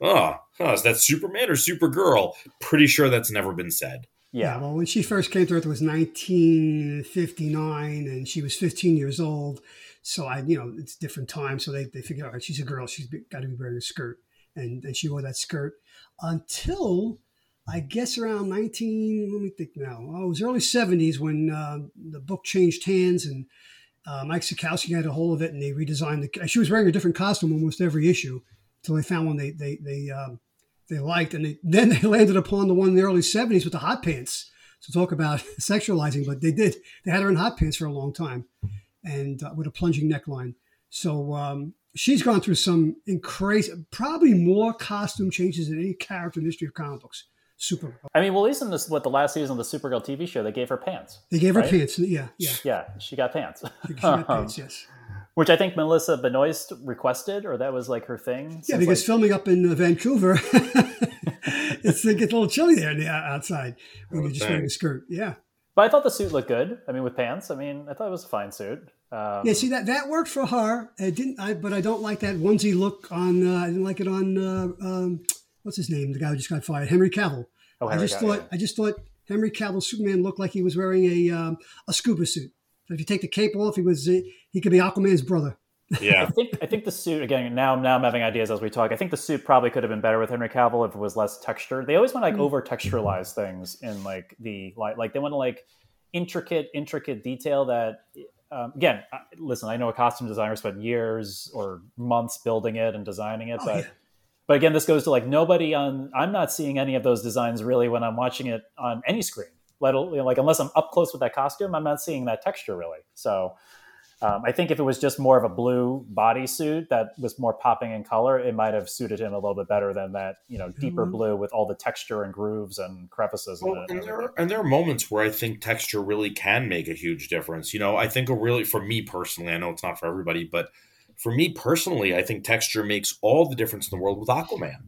oh, is that Superman or Supergirl? Pretty sure that's never been said. Yeah. Well, when she first came to Earth, it was 1959 and she was 15 years old. So it's a different time. So they figured out, she's a girl. She's got to be wearing a skirt. And she wore that skirt until... I guess around 19, let me think now. Oh, it was early 70s when the book changed hands, and Mike Sikowski had a hold of it, and they redesigned it. She was wearing a different costume almost every issue until they found one they liked. And then they landed upon the one in the early 70s with the hot pants. So talk about sexualizing, but they did. They had her in hot pants for a long time and with a plunging neckline. So she's gone through some crazy, probably more costume changes than any character in the history of comic books. Supergirl. I mean, well, isn't this what the last season of the Supergirl TV show? They gave her pants. Yeah. Yeah, she got pants. She got pants, yes. Which I think Melissa Benoist requested, or that was like her thing. Yeah, because filming up in Vancouver, it gets a little chilly there outside when you're just wearing a skirt. Yeah. But I thought the suit looked good. I mean, with pants. I mean, I thought it was a fine suit. Yeah, see, that worked for her. But I don't like that onesie look on. I didn't like it on. What's his name? The guy who just got fired, Henry Cavill. I just thought Henry Cavill Superman looked like he was wearing a scuba suit. So if you take the cape off, he could be Aquaman's brother. Yeah, I think the suit, again, now I'm having ideas as we talk. I think the suit probably could have been better with Henry Cavill if it was less textured. They always want to over texturalize things in they want to intricate detail that. Again, listen, I know a costume designer spent years or months building it and designing it, but. Yeah. But again, this goes to I'm not seeing any of those designs really when I'm watching it on any screen. Unless I'm up close with that costume, I'm not seeing that texture really. So I think if it was just more of a blue bodysuit that was more popping in color, it might have suited him a little bit better than that, deeper blue with all the texture and grooves and crevices. Well, in it and there are moments where I think texture really can make a huge difference. I think for me personally, I know it's not for everybody, but for me personally, I think texture makes all the difference in the world with Aquaman.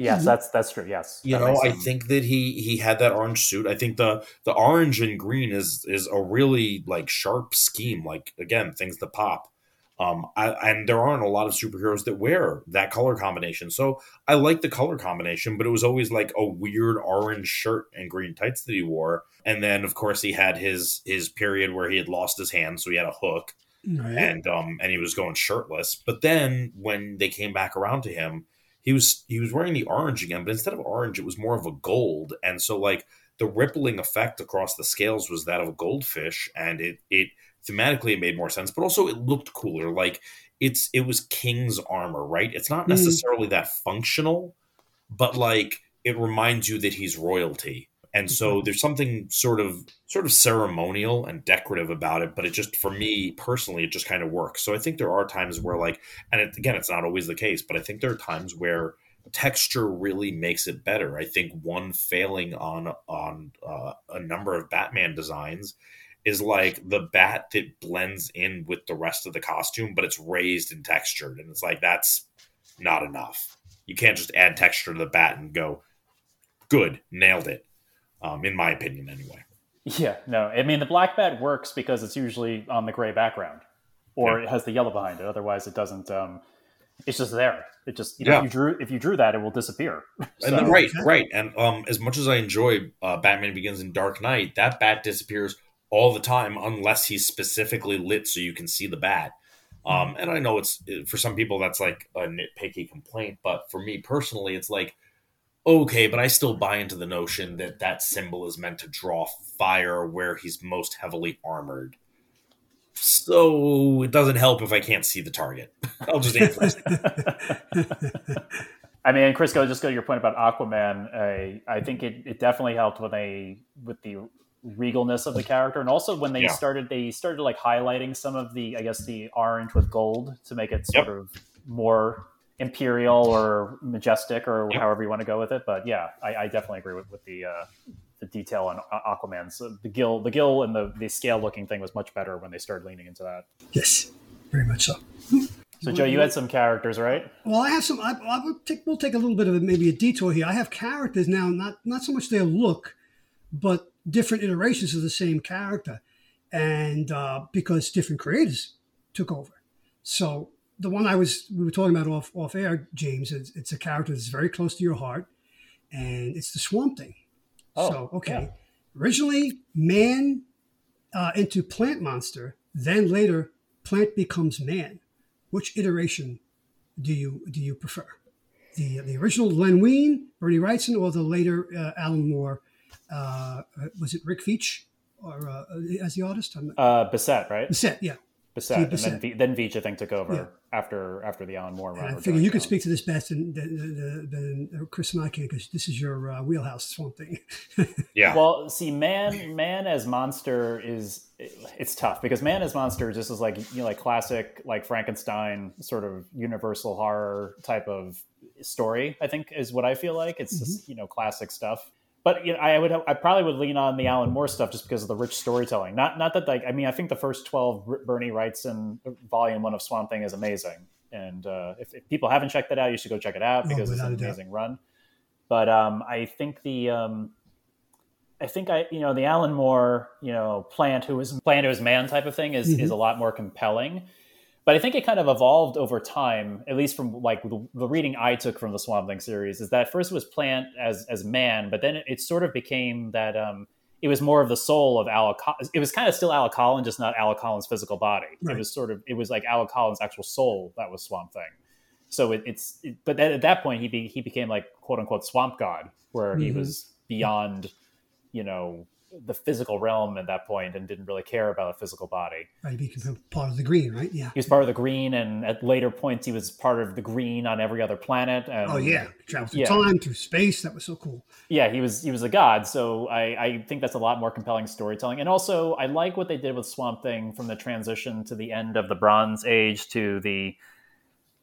Yes, that's true. Yes. I think that he had that orange suit. I think the orange and green is a really sharp scheme. Again, things that pop. And there aren't a lot of superheroes that wear that color combination. So I like the color combination, but it was always a weird orange shirt and green tights that he wore. And then, of course, he had his period where he had lost his hand. So he had a hook. Right. And he was going shirtless, but then when they came back around to him, he was wearing the orange again, but instead of orange, it was more of a gold. And so the rippling effect across the scales was that of a goldfish, and it thematically it made more sense, but also it looked cooler. It was King's armor, right? It's not necessarily that functional, but it reminds you that he's royalty. And so there's something sort of ceremonial and decorative about it, but it just, for me personally, it just kind of works. So I think there are times where it's not always the case, but I think there are times where texture really makes it better. I think one failing on a number of Batman designs is the bat that blends in with the rest of the costume, but it's raised and textured. And it's that's not enough. You can't just add texture to the bat and go, good, nailed it. In my opinion, anyway. Yeah, no. I mean, the black bat works because it's usually on the gray background, or it has the yellow behind it. Otherwise, it doesn't. It's just there. It just if you drew that, it will disappear. So. And right. And as much as I enjoy Batman Begins and Dark Knight, that bat disappears all the time unless he's specifically lit so you can see the bat. And I know it's for some people that's a nitpicky complaint, but for me personally, it's . Okay, but I still buy into the notion that that symbol is meant to draw fire where he's most heavily armored. So it doesn't help if I can't see the target. I'll just aim for it. I mean, Crisco, just go to your point about Aquaman. I think it definitely helped when they with the regalness of the character, and also when they started like highlighting some of the, I guess, the orange with gold to make it sort of more imperial or majestic or however you want to go with it. But yeah, I definitely agree with the detail on Aquaman's the gill and the scale looking thing was much better when they started leaning into that. Yes, very much so. So, Joe, you had some characters, right? Well, I have some. We'll take a little bit of maybe a detour here. I have characters now, not so much their look, but different iterations of the same character, and because different creators took over. So the one we were talking about off air, James, it's a character that's very close to your heart, and it's the Swamp Thing. Oh, so okay, yeah. Originally man into plant monster, then later plant becomes man. Which iteration do you prefer? The original Len Wein, Bernie Wrightson, or the later Alan Moore? Was it Rick Veitch or as the artist? Bissett, right? Bissett, yeah. Bissett, and then Veitch, I think, took over after the Alan Moore run. I figure you could speak to this best than Chris and I can, because this is your wheelhouse, Swamp Thing. Yeah. Well, see, man as monster it's tough, because man as monster just is like, you know, like classic, like Frankenstein sort of universal horror type of story, I think, is what I feel like. It's just, you know, classic stuff. But you know, I probably would lean on the Alan Moore stuff just because of the rich storytelling. Not that, like, I mean, I think the first 12 Bernie Wrightson volume 1 of Swamp Thing is amazing, and if people haven't checked that out, you should go check it out because it's an amazing run. But I think the Alan Moore, you know, plant who is man type of thing is a lot more compelling. But I think it kind of evolved over time, at least from like the reading I took from the Swamp Thing series, is that first it was plant as man, but then it sort of became that it was more of the soul of Alec. It was kind of still Alec Holland, just not Alec Holland's physical body. Right. It was like Alec Holland's actual soul that was Swamp Thing. So at that point he became like quote unquote swamp god, where he was beyond, you know, the physical realm at that point and didn't really care about a physical body. Right, he became part of the green, right? Yeah. He was part of the green, and at later points he was part of the green on every other planet. And, oh yeah, traveled through time, through space. That was so cool. Yeah, he was a god. So I think that's a lot more compelling storytelling. And also I like what they did with Swamp Thing from the transition to the end of the Bronze Age to the,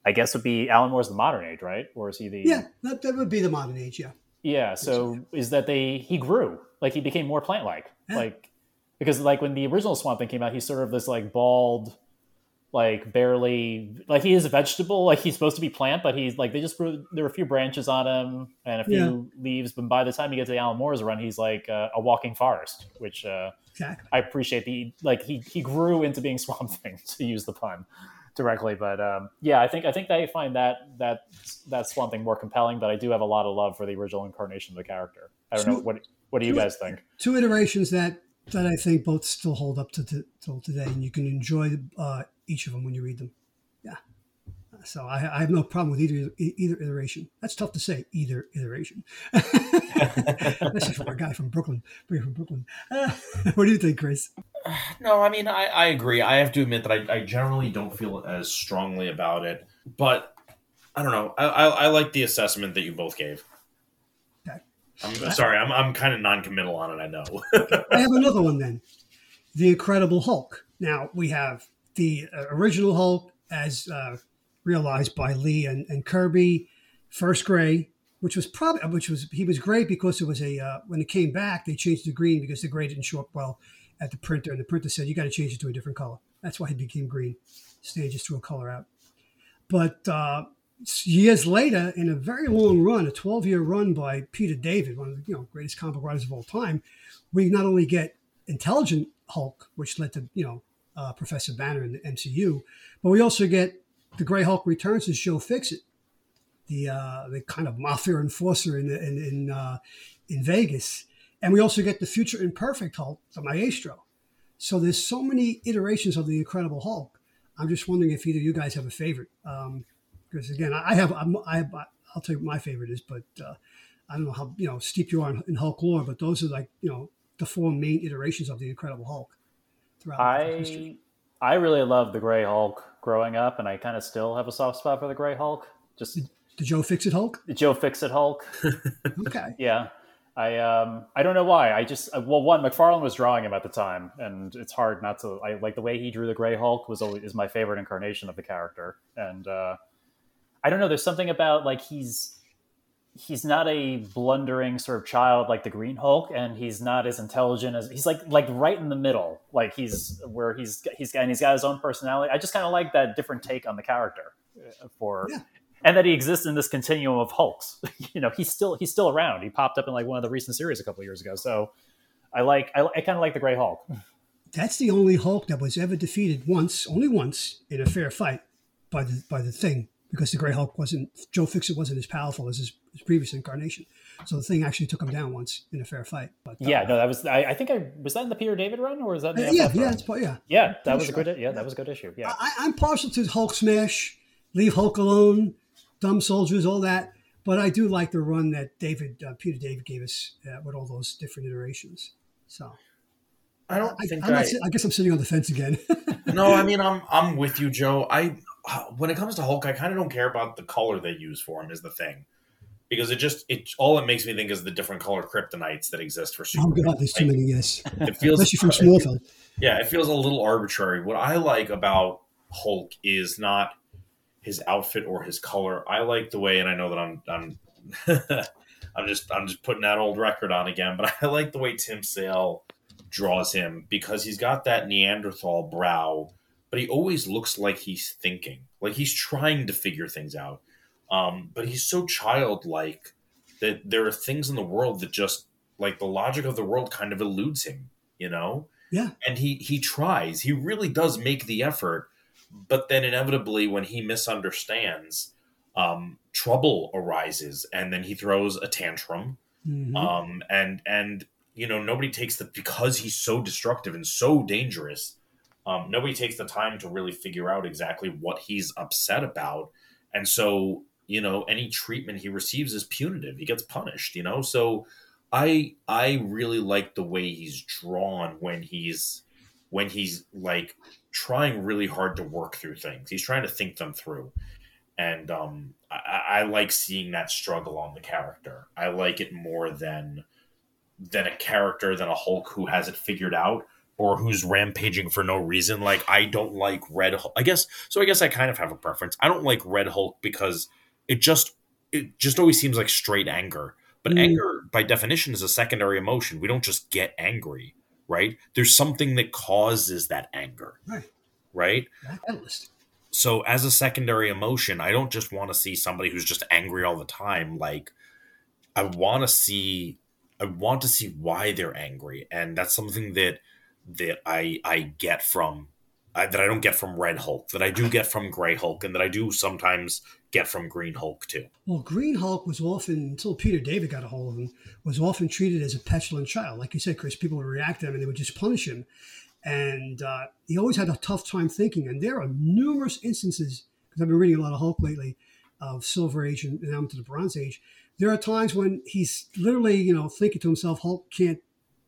I guess would be Alan Moore's the Modern Age, right? Or is he the... Yeah, that would be the Modern Age, yeah. Yeah, so is that he grew. Like he became more plant-like, like because like when the original Swamp Thing came out, he's sort of this like bald, like barely like he is a vegetable. Like he's supposed to be plant, but he's like they just grew, there were a few branches on him and a few leaves. But by the time you get to the Alan Moore's run, he's like a walking forest, which I appreciate. He grew into being Swamp Thing, to use the pun directly. But I think I find that Swamp Thing more compelling. But I do have a lot of love for the original incarnation of the character. I don't know what. What do you guys think? Two iterations that I think both still hold up till today, and you can enjoy each of them when you read them. Yeah. So I have no problem with either iteration. That's tough to say, either iteration. That's just for a guy from Brooklyn. What do you think, Chris? No, I mean, I agree. I have to admit that I generally don't feel as strongly about it, but I don't know. I like the assessment that you both gave. I'm sorry, I'm kind of non-committal on it, I know. I have another one then. The Incredible Hulk. Now, we have the original Hulk as realized by Lee and Kirby, first gray, he was gray because it was when it came back, they changed to green because the gray didn't show up well at the printer, and the printer said, you got to change it to a different color. That's why he became green. Stages to a color out. But... years later, in a very long run, a 12-year run by Peter David, one of the greatest comic writers of all time, we not only get Intelligent Hulk, which led to Professor Banner in the MCU, but we also get the Gray Hulk returns to show Fix It, the kind of mafia enforcer in Vegas, and we also get the Future Imperfect Hulk, the Maestro. So there's so many iterations of the Incredible Hulk. I'm just wondering if either of you guys have a favorite. Because again, I'll tell you what my favorite is, but I don't know how steep you are in Hulk lore, but those are like the four main iterations of the Incredible Hulk throughout history. I really loved the Grey Hulk growing up, and I kind of still have a soft spot for the Grey Hulk. Just the Joe Fix-It Hulk? The Joe Fix-It Hulk. Okay. Yeah. I don't know why. One, McFarlane was drawing him at the time, and it's hard not to. I like the way he drew the Grey Hulk is my favorite incarnation of the character, and I don't know. There's something about like he's not a blundering sort of child like the Green Hulk, and he's not as intelligent as he's like right in the middle. Like he's got his own personality. I just kind of like that different take on the character And that he exists in this continuum of Hulks. You know, he's still around. He popped up in like one of the recent series a couple of years ago. So I kind of like the Grey Hulk. That's the only Hulk that was ever defeated only once in a fair fight by the Thing, because the Grey Hulk Joe Fix-It wasn't as powerful as his previous incarnation. So the Thing actually took him down once in a fair fight. But, was that in the Peter David run, or was that in the FF run? That was a good issue. Yeah, I'm partial to Hulk Smash, Leave Hulk Alone, Dumb Soldiers, all that. But I do like the run that Peter David gave us with all those different iterations. So I guess I'm sitting on the fence again. No, I mean, I'm with you, Joe. When it comes to Hulk, I kind of don't care about the color they use for him is the thing. Because it makes me think is the different color kryptonites that exist for Superman. Oh, God, there's too many, yes. It feels, especially from Smallville. Yeah, it feels a little arbitrary. What I like about Hulk is not his outfit or his color. I like the way, and I know that I'm I'm just putting that old record on again, but I like the way Tim Sale draws him, because he's got that Neanderthal brow, but he always looks like he's thinking, like he's trying to figure things out. But he's so childlike that there are things in the world that just, like, the logic of the world kind of eludes him, you know? Yeah. And he tries, he really does make the effort. But then inevitably, when he misunderstands, trouble arises, and then he throws a tantrum. Mm-hmm. And you know, nobody takes because he's so destructive and so dangerous. Nobody takes the time to really figure out exactly what he's upset about, and so, you know, any treatment he receives is punitive. He gets punished, you know. So I really like the way he's drawn when he's like trying really hard to work through things. He's trying to think them through. And I like seeing that struggle on the character. I like it more than a character, than a Hulk who has it figured out or who's rampaging for no reason. Like, I don't like Red Hulk. I guess I kind of have a preference. I don't like Red Hulk because it just always seems like straight anger. But anger, by definition, is a secondary emotion. We don't just get angry. Right? There's something that causes that anger. Right? So as a secondary emotion, I don't just want to see somebody who's just angry all the time. Like, I want to see why they're angry. And that's something that I don't get from Red Hulk, that I do get from Grey Hulk, and that I do sometimes get from Green Hulk too. Well, Green Hulk was often, until Peter David got a hold of him, was often treated as a petulant child. Like you said, Chris, people would react to him and they would just punish him. And he always had a tough time thinking. And there are numerous instances, because I've been reading a lot of Hulk lately, of Silver Age and now into the Bronze Age. There are times when he's literally, you know, thinking to himself, Hulk can't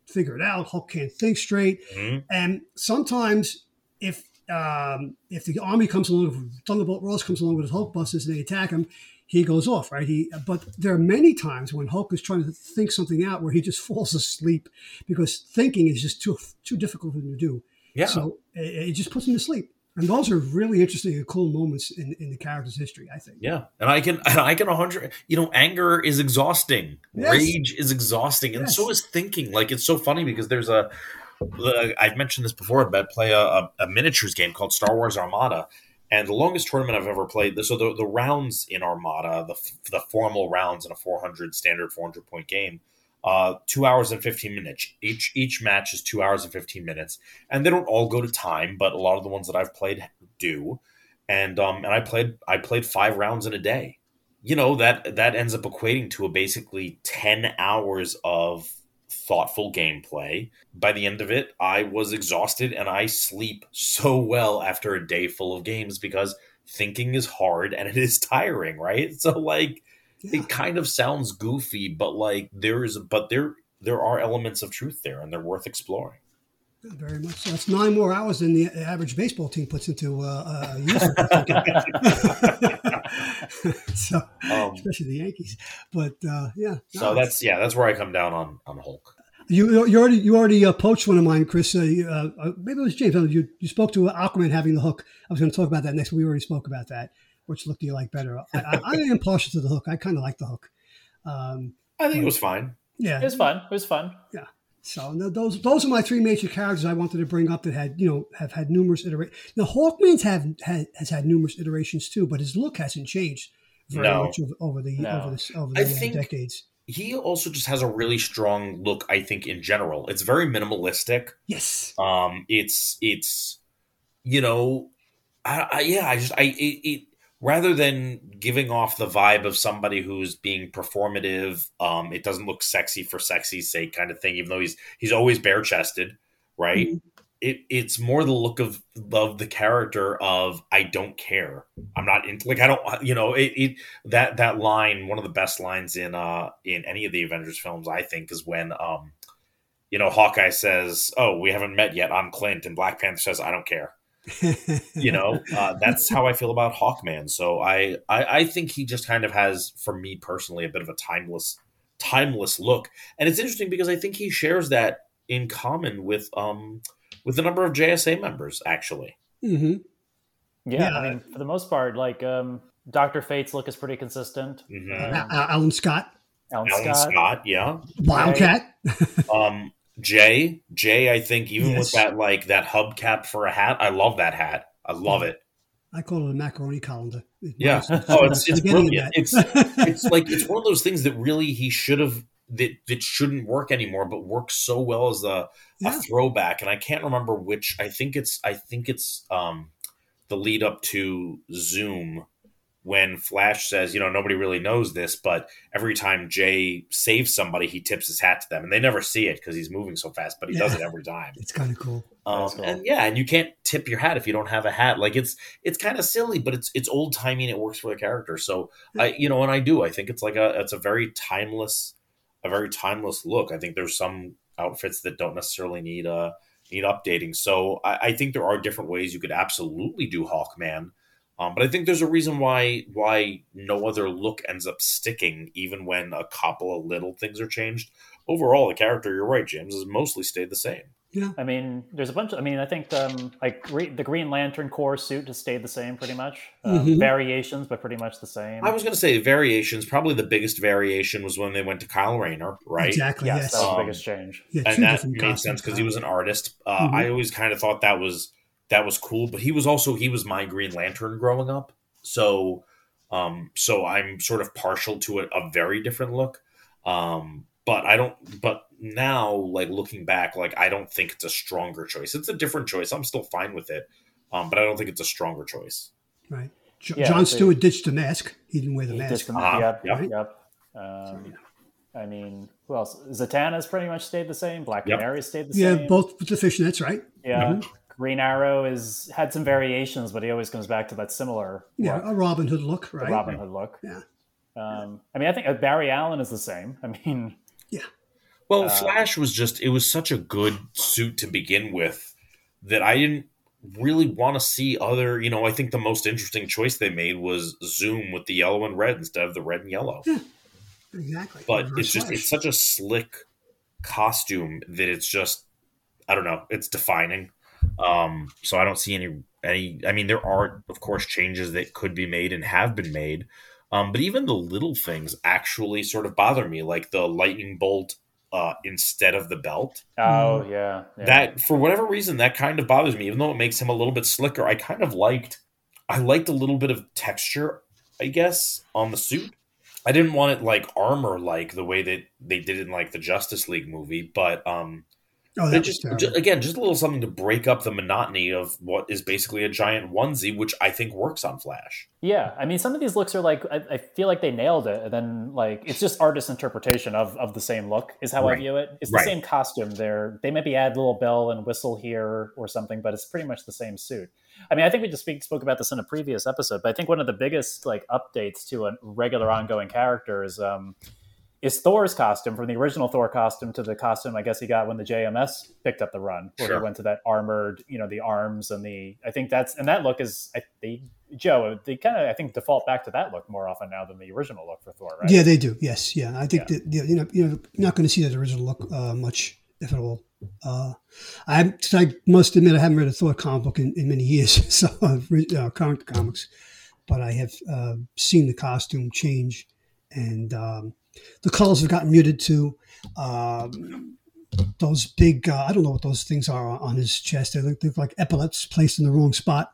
figure it out, Hulk can't think straight. Mm-hmm. And sometimes if the army comes along, Thunderbolt Ross comes along with his Hulk busters and they attack him, he goes off, right? But there are many times when Hulk is trying to think something out where he just falls asleep, because thinking is just too difficult for him to do. Yeah. So it just puts him to sleep. And those are really interesting and cool moments in the character's history, I think. Yeah. And I can 100, you know, anger is exhausting. Yes. Rage is exhausting. And so is thinking. Like, it's so funny because there's I've mentioned this before, but I play a miniatures game called Star Wars Armada, and the longest tournament I've ever played. So the rounds in Armada, the formal rounds in a 400 standard 400 point game, 2 hours and 15 minutes. Each match is 2 hours and 15 minutes, and they don't all go to time, but a lot of the ones that I've played do. And I played 5 rounds in a day. You know, that ends up equating to basically 10 hours of thoughtful gameplay. By the end of it, I was exhausted, and I sleep so well after a day full of games, because thinking is hard and it is tiring, right? So, like, It kind of sounds goofy, but like there are elements of truth there, and they're worth exploring. Very much so. That's 9 more hours than the average baseball team puts into a year. So, especially the Yankees. But yeah. So that's where I come down on Hulk. You already poached one of mine, Chris. Maybe it was James. You spoke to Aquaman having the hook. I was going to talk about that next. We already spoke about that. Which look do you like better? I am partial to the hook. I kind of like the hook. I think it was fine. Yeah, it was fun. Yeah. So those are my 3 major characters I wanted to bring up that had have had numerous iterations. Now Hawkman's has had numerous iterations too, but his look hasn't changed very much over the decades. He also just has a really strong look. I think in general, it's very minimalistic. Yes. It's I rather than giving off the vibe of somebody who's being performative, it doesn't look sexy for sexy's sake kind of thing, even though he's always bare-chested, right? Mm-hmm. It's more the look of the character of, I don't care. I'm not into, like, I don't, that line, one of the best lines in any of the Avengers films, I think, is when, Hawkeye says, "Oh, we haven't met yet. I'm Clint." And Black Panther says, "I don't care." That's how I feel about Hawkman. So I think he just kind of has, for me personally, a bit of a timeless look. And it's interesting because I think he shares that in common with a number of JSA members, actually. Mm-hmm. Yeah, I mean, for the most part, like Dr. Fate's look is pretty consistent. Mm-hmm. Alan Scott, yeah. Wildcat. Jay, I think, even with that, like that hubcap for a hat, I love that hat. I love it. I call it a macaroni colander. It's brilliant. It's like, it's one of those things that really he should have, that shouldn't work anymore, but works so well as a throwback. And I can't remember which, I think it's the lead up to Zoom, when Flash says, nobody really knows this, but every time Jay saves somebody, he tips his hat to them. And they never see it because he's moving so fast, but he does it every time. It's kind of cool. And you can't tip your hat if you don't have a hat. Like, it's kind of silly, but it's old-timey and it works for the character. So, I think it's like it's a very timeless look. I think there's some outfits that don't necessarily need updating. So I think there are different ways you could absolutely do Hawkman. But I think there's a reason why no other look ends up sticking, even when a couple of little things are changed. Overall, the character, you're right, James, has mostly stayed the same. Yeah, I mean, there's a bunch of. I mean, I think the Green Lantern core suit has stayed the same, pretty much. Variations, but pretty much the same. I was going to say variations. Probably the biggest variation was when they went to Kyle Rayner, right? Exactly. Yes, that was the biggest change, and that made sense because he was an artist. I always kind of thought that was cool, but he was my Green Lantern growing up. So I'm sort of partial to a very different look. But now, like, looking back, like, I don't think it's a stronger choice. It's a different choice. I'm still fine with it. But I don't think it's a stronger choice. Right. John Stewart ditched the mask. He didn't wear the mask. I mean, who else? Zatanna's pretty much stayed the same. Black Canary stayed the same. Yeah, both with the fishnets, right? Yeah. Mm-hmm. Green Arrow had some variations, but he always comes back to that similar look. A Robin Hood look, right? The Robin Hood look. Yeah. I mean, I think Barry Allen is the same. I mean... Yeah. Well, Flash was just... It was such a good suit to begin with that I didn't really want to see other... I think the most interesting choice they made was Zoom with the yellow and red instead of the red and yellow. Yeah, exactly. But it's such a slick costume that it's just... I don't know. It's defining. So I don't see any. I mean, there are, of course, changes that could be made and have been made, but even the little things actually sort of bother me, like the lightning bolt instead of the belt. Oh yeah. That, for whatever reason, that kind of bothers me. Even though it makes him a little bit slicker, I kind of liked a little bit of texture, I guess, on the suit. I didn't want it like armor, like the way that they did in like the Justice League movie, but just a little something to break up the monotony of what is basically a giant onesie, which I think works on Flash. Yeah, I mean, some of these looks are like, I feel like they nailed it, and then like it's just artist interpretation of the same look is how I view it. It's the same costume. They maybe add a little bell and whistle here or something, but it's pretty much the same suit. I mean, I think we just spoke about this in a previous episode, but I think one of the biggest like updates to a regular ongoing character is is Thor's costume, from the original Thor costume to the costume I guess he got when the JMS picked up the run, where he went to that armored, you know, the arms and the, I think that's, and that look is, they kind of, I think, default back to that look more often now than the original look for Thor, right? Yeah, they do. Yes. Yeah. I think that, you're not going to see that original look much, if at all. I must admit, I haven't read a Thor comic book in many years, so I've read current comics, but I have seen the costume change, and the colors have gotten muted too. Those big, I don't know what those things are on his chest. They look like epaulets placed in the wrong spot,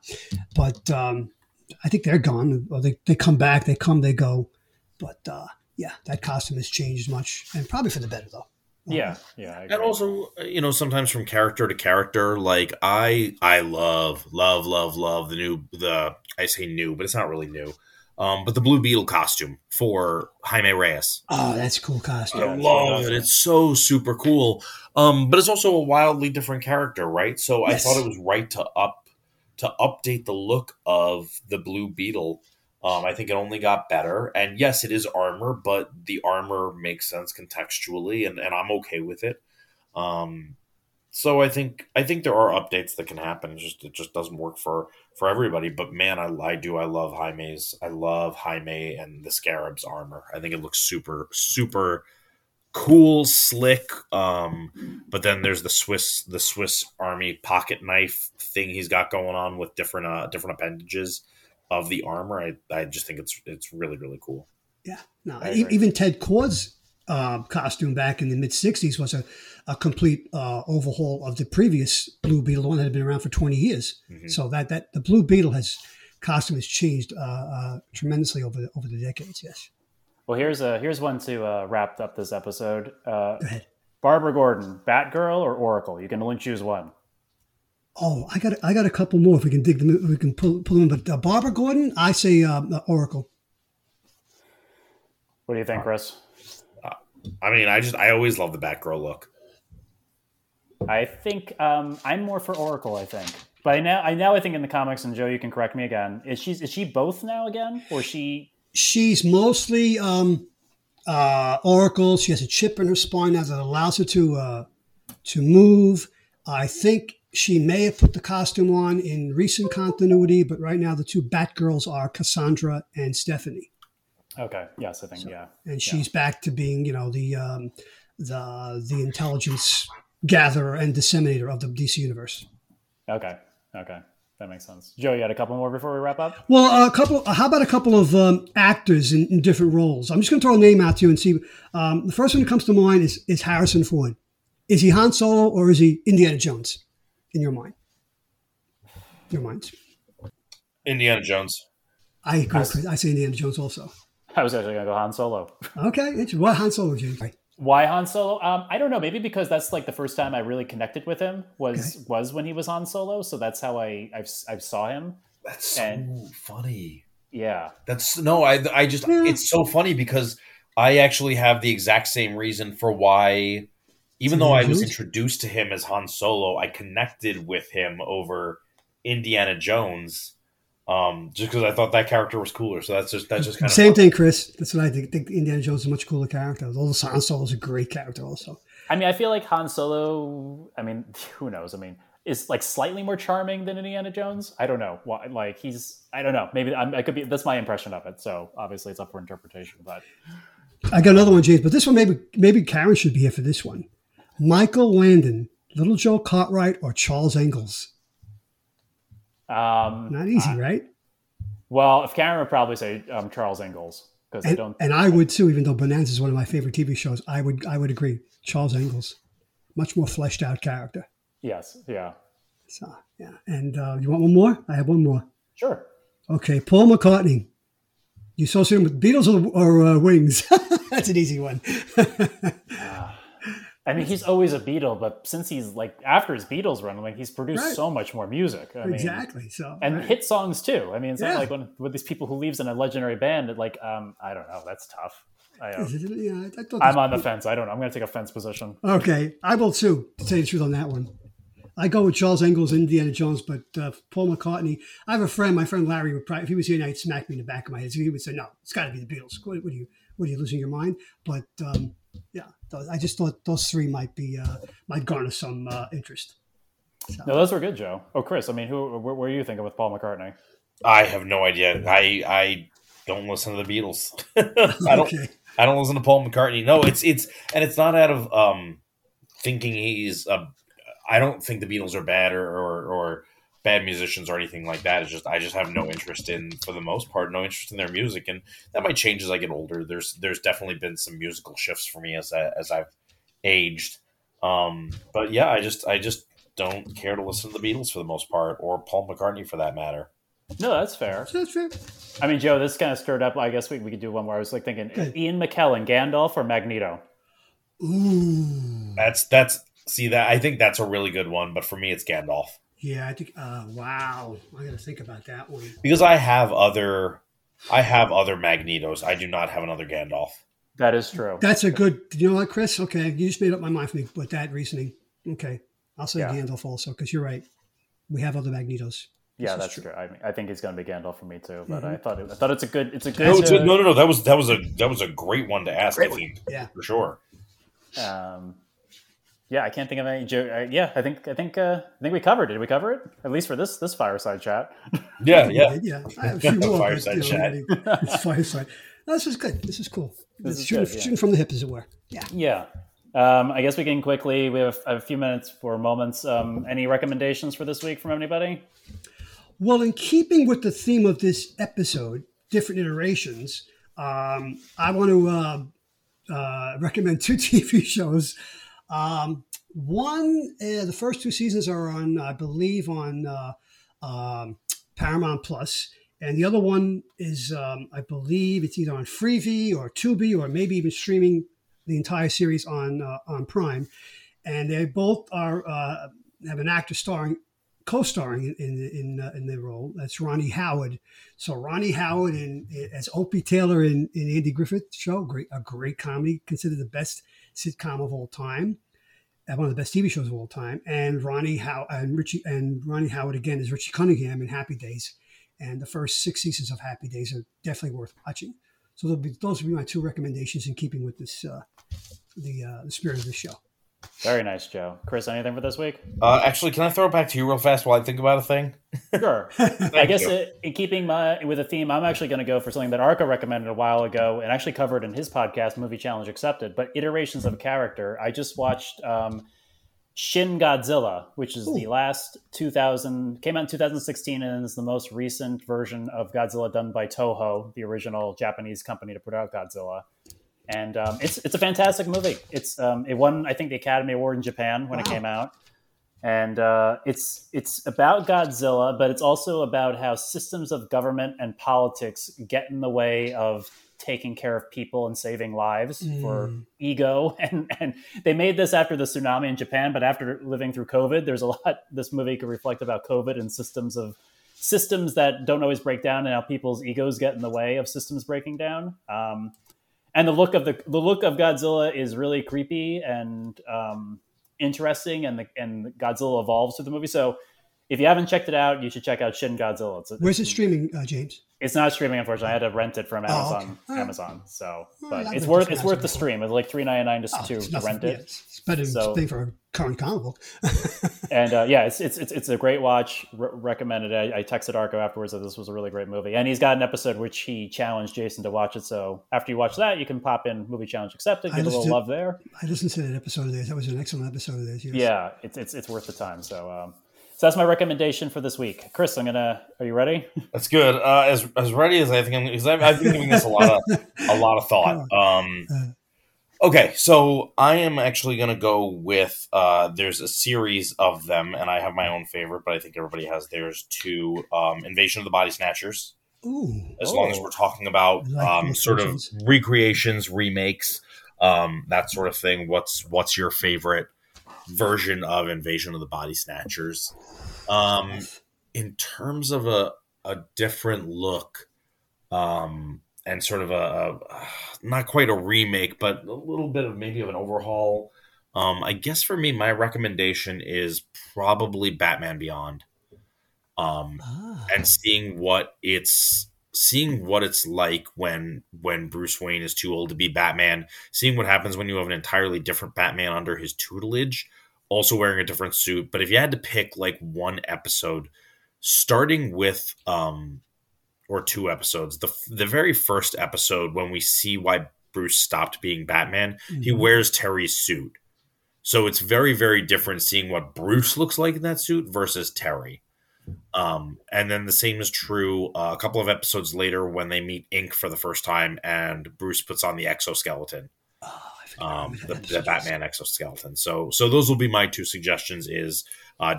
but I think they're gone. Or they come back, they come, they go. But that costume has changed much, and probably for the better though. Yeah. And also, sometimes from character to character, like I love I say new, but it's not really new. But the Blue Beetle costume for Jaime Reyes. Oh, that's a cool costume. I love it. It's so super cool. But it's also a wildly different character, right? So yes. I thought it was right to update the look of the Blue Beetle. I think it only got better. And yes, it is armor, but the armor makes sense contextually, and I'm okay with it. So I think there are updates that can happen. It just doesn't work for everybody. But man, I love Jaime's. I love Jaime and the Scarab's armor. I think it looks super, super cool, slick. But then there's the Swiss Army pocket knife thing he's got going on with different appendages of the armor. I just think it's really, really cool. Yeah. No, even Ted Kord's costume back in the mid 60s was a complete overhaul of the previous Blue Beetle, one that had been around for 20 years. Mm-hmm. So that the Blue Beetle costume has changed tremendously over the decades. Yes. Well, here's one to wrap up this episode. Go ahead. Barbara Gordon, Batgirl or Oracle? You can only choose one. Oh, I got a couple more. If we can dig them, we can pull them in. But Barbara Gordon, I say Oracle. What do you think, Chris? I always love the Batgirl look. I think I'm more for Oracle, I think. But I think in the comics, and Joe, you can correct me again, is she both now again? Or she's mostly Oracle. She has a chip in her spine now that allows her to move. I think she may have put the costume on in recent continuity, but right now the two Batgirls are Cassandra and Stephanie. Okay. Yes, I think so, yeah. And she's back to being, the intelligence gatherer and disseminator of the DC universe. Okay, that makes sense. Joe, you had a couple more before we wrap up? Well, how about a couple of actors in different roles? I'm just going to throw a name out to you and see. The first one that comes to mind is Harrison Ford. Is he Han Solo or is he Indiana Jones? In your mind, Indiana Jones. I agree. I say Indiana Jones also. I was actually going to go Han Solo. Okay. Why Han Solo, James? Why Han Solo? I don't know. Maybe because that's like the first time I really connected with him was when he was Han Solo. So that's how I saw him. That's so funny. Yeah. It's so funny because I actually have the exact same reason for why, even though I was introduced to him as Han Solo, I connected with him over Indiana Jones. Just because I thought that character was cooler, so that's just kind of same thing, Chris. That's what I think. Indiana Jones is a much cooler character. Although Han Solo is a great character, also. I mean, I feel like Han Solo. I mean, who knows? I mean, is like slightly more charming than Indiana Jones. I don't know. Why? Like he's. I don't know. Maybe I could be. That's my impression of it. So obviously, it's up for interpretation. But I got another one, James. But this one, maybe Karen should be here for this one. Michael Landon, Little Joe Cartwright, or Charles Angles. Not easy, right? Well, if Karen would probably say Charles Angles, because I would too. Even though Bonanza is one of my favorite TV shows, I would agree. Charles Angles, much more fleshed out character. Yes, yeah. So yeah, and you want one more? I have one more. Sure. Okay, Paul McCartney. You associate him with Beatles or Wings? That's an easy one. I mean, he's always a Beatle, but since he's like after his Beatles run, like he's produced so much more music. Exactly. So hit songs too. I mean, it's not like with these people who leaves in a legendary band. It like I don't know. That's tough. I'm on the fence. I don't know. I'm going to take a fence position. Okay, I will too. To tell you the truth on that one, I go with Charles Angles, Indiana Jones, but Paul McCartney. I have a friend. My friend Larry would probably, if he was here now, he'd smack me in the back of my head. So he would say, "No, it's got to be the Beatles." What do you? what are you, losing your mind? But yeah, I just thought those three might be might garner some interest. So. No, those were good, Joe. Oh, Chris, I mean, who? Where are you thinking with Paul McCartney? I have no idea. I don't listen to the Beatles. I don't. Okay. I don't listen to Paul McCartney. No, it's not out of thinking he's. I don't think the Beatles are bad or bad musicians or anything like that. It's just I just have no interest in, for the most part, no interest in their music, and that might change as I get older. There's definitely been some musical shifts for me as I've aged. But yeah, I just don't care to listen to the Beatles for the most part, or Paul McCartney for that matter. No, that's fair. That's fair. I mean, Joe, this kind of stirred up. I guess we could do one more. I was like thinking Ian McKellen, Gandalf or Magneto. Ooh, that's see that. I think that's a really good one, but for me, it's Gandalf. Yeah, I think. Wow, I gotta think about that one because I have other Magnetos. I do not have another Gandalf. That is true. That's a good. You know what, Chris? Okay, you just made up my mind for me with that reasoning. Okay, I'll say Gandalf also because you're right. We have other Magnetos. Yeah, that's true. I mean, I think it's going to be Gandalf for me too. But mm-hmm. I thought it's a good. It's a good. No. That was a great one to ask. I think, yeah, for sure. Yeah, I can't think of any. Yeah, I think we covered it. Did we cover it? At least for this fireside chat. Yeah. I have a few more. Fireside chat. Fireside. No, this is good. This is cool. Shooting from the hip, as it were. Yeah. I guess we can quickly. We have a few minutes or moments. Any recommendations for this week from anybody? Well, in keeping with the theme of this episode, different iterations, I want to recommend two TV shows. One, the first two seasons are on, I believe, on Paramount Plus, and the other one is, I believe, it's either on Freevee or Tubi, or maybe even streaming the entire series on Prime. And they both are have an actor co-starring in the role. That's Ronnie Howard. So Ronnie Howard as Opie Taylor in Andy Griffith's show, a great comedy, considered the best sitcom of all time, one of the best TV shows of all time. And Ronnie Howard again is Richie Cunningham in Happy Days, and the first 6 seasons of Happy Days are definitely worth watching. So those will be my two recommendations in keeping with this the spirit of this show. Very nice, Joe. Chris, anything for this week? Actually, can I throw it back to you real fast while I think about a thing? Sure. I guess in keeping with the theme, I'm actually going to go for something that Arca recommended a while ago and actually covered in his podcast, Movie Challenge Accepted, but iterations of character. I just watched Shin Godzilla, which is the last came out in 2016 and is the most recent version of Godzilla done by Toho, the original Japanese company to put out Godzilla. And it's a fantastic movie. It's it won, I think, the Academy Award in Japan when it came out. And it's about Godzilla, but it's also about how systems of government and politics get in the way of taking care of people and saving lives for ego. And they made this after the tsunami in Japan, but after living through COVID, there's a lot this movie could reflect about COVID and systems that don't always break down, and how people's egos get in the way of systems breaking down. And the look of Godzilla is really creepy and interesting, and Godzilla evolves through the movie. So, if you haven't checked it out, you should check out Shin Godzilla. Where's it streaming, James? It's not streaming, unfortunately. I had to rent it from Amazon. Oh, okay. Amazon. So, but it's worth the stream. It's like $3.99 to rent it. It's better than paying for a current comic book. And it's a great watch. Recommended. I texted Arco afterwards that this was a really great movie, and he's got an episode which he challenged Jason to watch it. So after you watch that, you can pop in Movie Challenge Accepted. Give a little love there. I listened to that episode of theirs. That was an excellent episode of theirs. Yes. Yeah, it's worth the time. So. So that's my recommendation for this week. Chris, are you ready? That's good. As ready as I think I'm, because I've been giving this a lot of thought. Okay, so I am actually going to go with, there's a series of them, and I have my own favorite, but I think everybody has theirs too. Invasion of the Body Snatchers. Ooh. As long as we're talking about sort of recreations, remakes, that sort of thing. What's your favorite version of Invasion of the Body Snatchers? In terms of a different look, and sort of a not quite a remake, but a little bit of maybe of an overhaul. I guess for me, my recommendation is probably Batman Beyond, and seeing what its seeing what it's like when Bruce Wayne is too old to be Batman, seeing what happens when you have an entirely different Batman under his tutelage, also wearing a different suit. But if you had to pick like one episode, starting with or two episodes, the very first episode when we see why Bruce stopped being Batman, he wears Terry's suit. So it's very, very different seeing what Bruce looks like in that suit versus Terry. And then the same is true a couple of episodes later when they meet Ink for the first time and Bruce puts on the exoskeleton, the Batman exoskeleton. So those will be my two suggestions is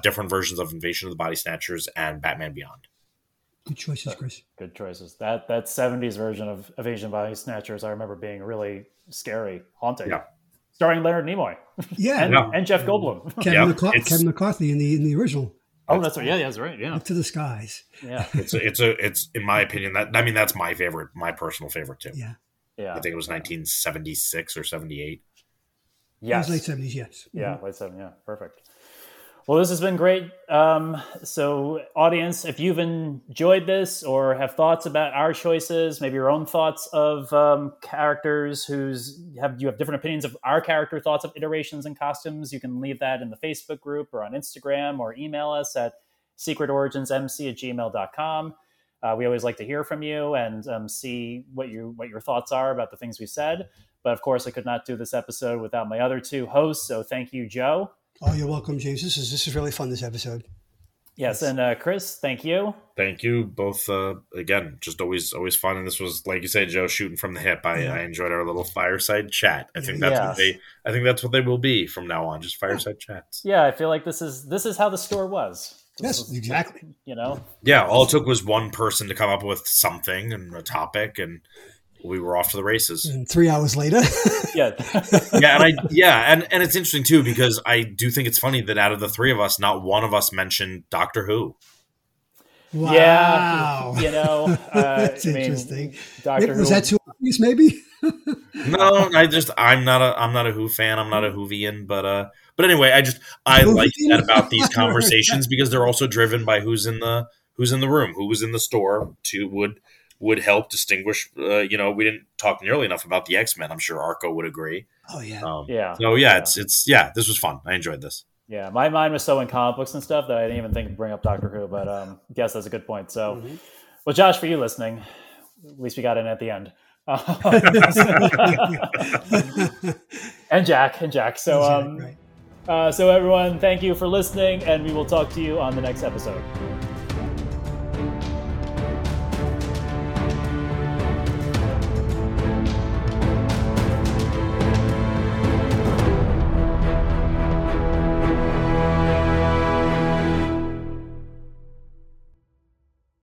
different versions of Invasion of the Body Snatchers and Batman Beyond. Good choices, Chris. Good choices. That 70s version of Invasion of the Body Snatchers, I remember being really scary, haunting. Yeah. Starring Leonard Nimoy. Yeah. And Jeff Goldblum. Kevin McCarthy in the original. Oh, that's right. Yeah, that's right. Yeah. Up to the skies. Yeah. It's in my opinion that's my favorite, my personal favorite too. Yeah. Yeah. I think it was 1976 or 78. Yes. It was late '70s, yes. Yeah, mm-hmm. late '70s, yeah. Perfect. Well, this has been great. So audience, if you've enjoyed this or have thoughts about our choices, maybe your own thoughts of characters you have different opinions of our character, thoughts of iterations and costumes, you can leave that in the Facebook group or on Instagram or email us at secretoriginsmc@gmail.com. We always like to hear from you and see what your thoughts are about the things we said. But of course, I could not do this episode without my other two hosts. So thank you, Joe. Oh, you're welcome, James. This is really fun, this episode. Yes, and Chris, thank you. Thank you both. Again, just always fun. And this was, like you said, Joe, shooting from the hip. I enjoyed our little fireside chat. I think that's what they will be from now on, just fireside chats. Yeah, I feel like this is how the store was. Yes, exactly. You know? Yeah, all it took was one person to come up with something and a topic, and we were off to the races. And 3 hours later. Yeah. And it's interesting too, because I do think it's funny that out of the three of us, not one of us mentioned Doctor Who. Wow. Yeah. You know, that's interesting. Doctor Who. Was that too obvious maybe? No, I'm not a Who fan. I'm not a Whovian, but anyway, I like that about these conversations because they're also driven by who's in the room, who was in the store would help distinguish, we didn't talk nearly enough about the X-Men. I'm sure Arco would agree. Oh, yeah. This was fun. I enjoyed this. Yeah, my mind was so in comic books and stuff that I didn't even think to bring up Doctor Who, but yes, that's a good point. So, well, Josh, for you listening, at least we got in at the end. And Jack. So, right. So everyone, thank you for listening, and we will talk to you on the next episode.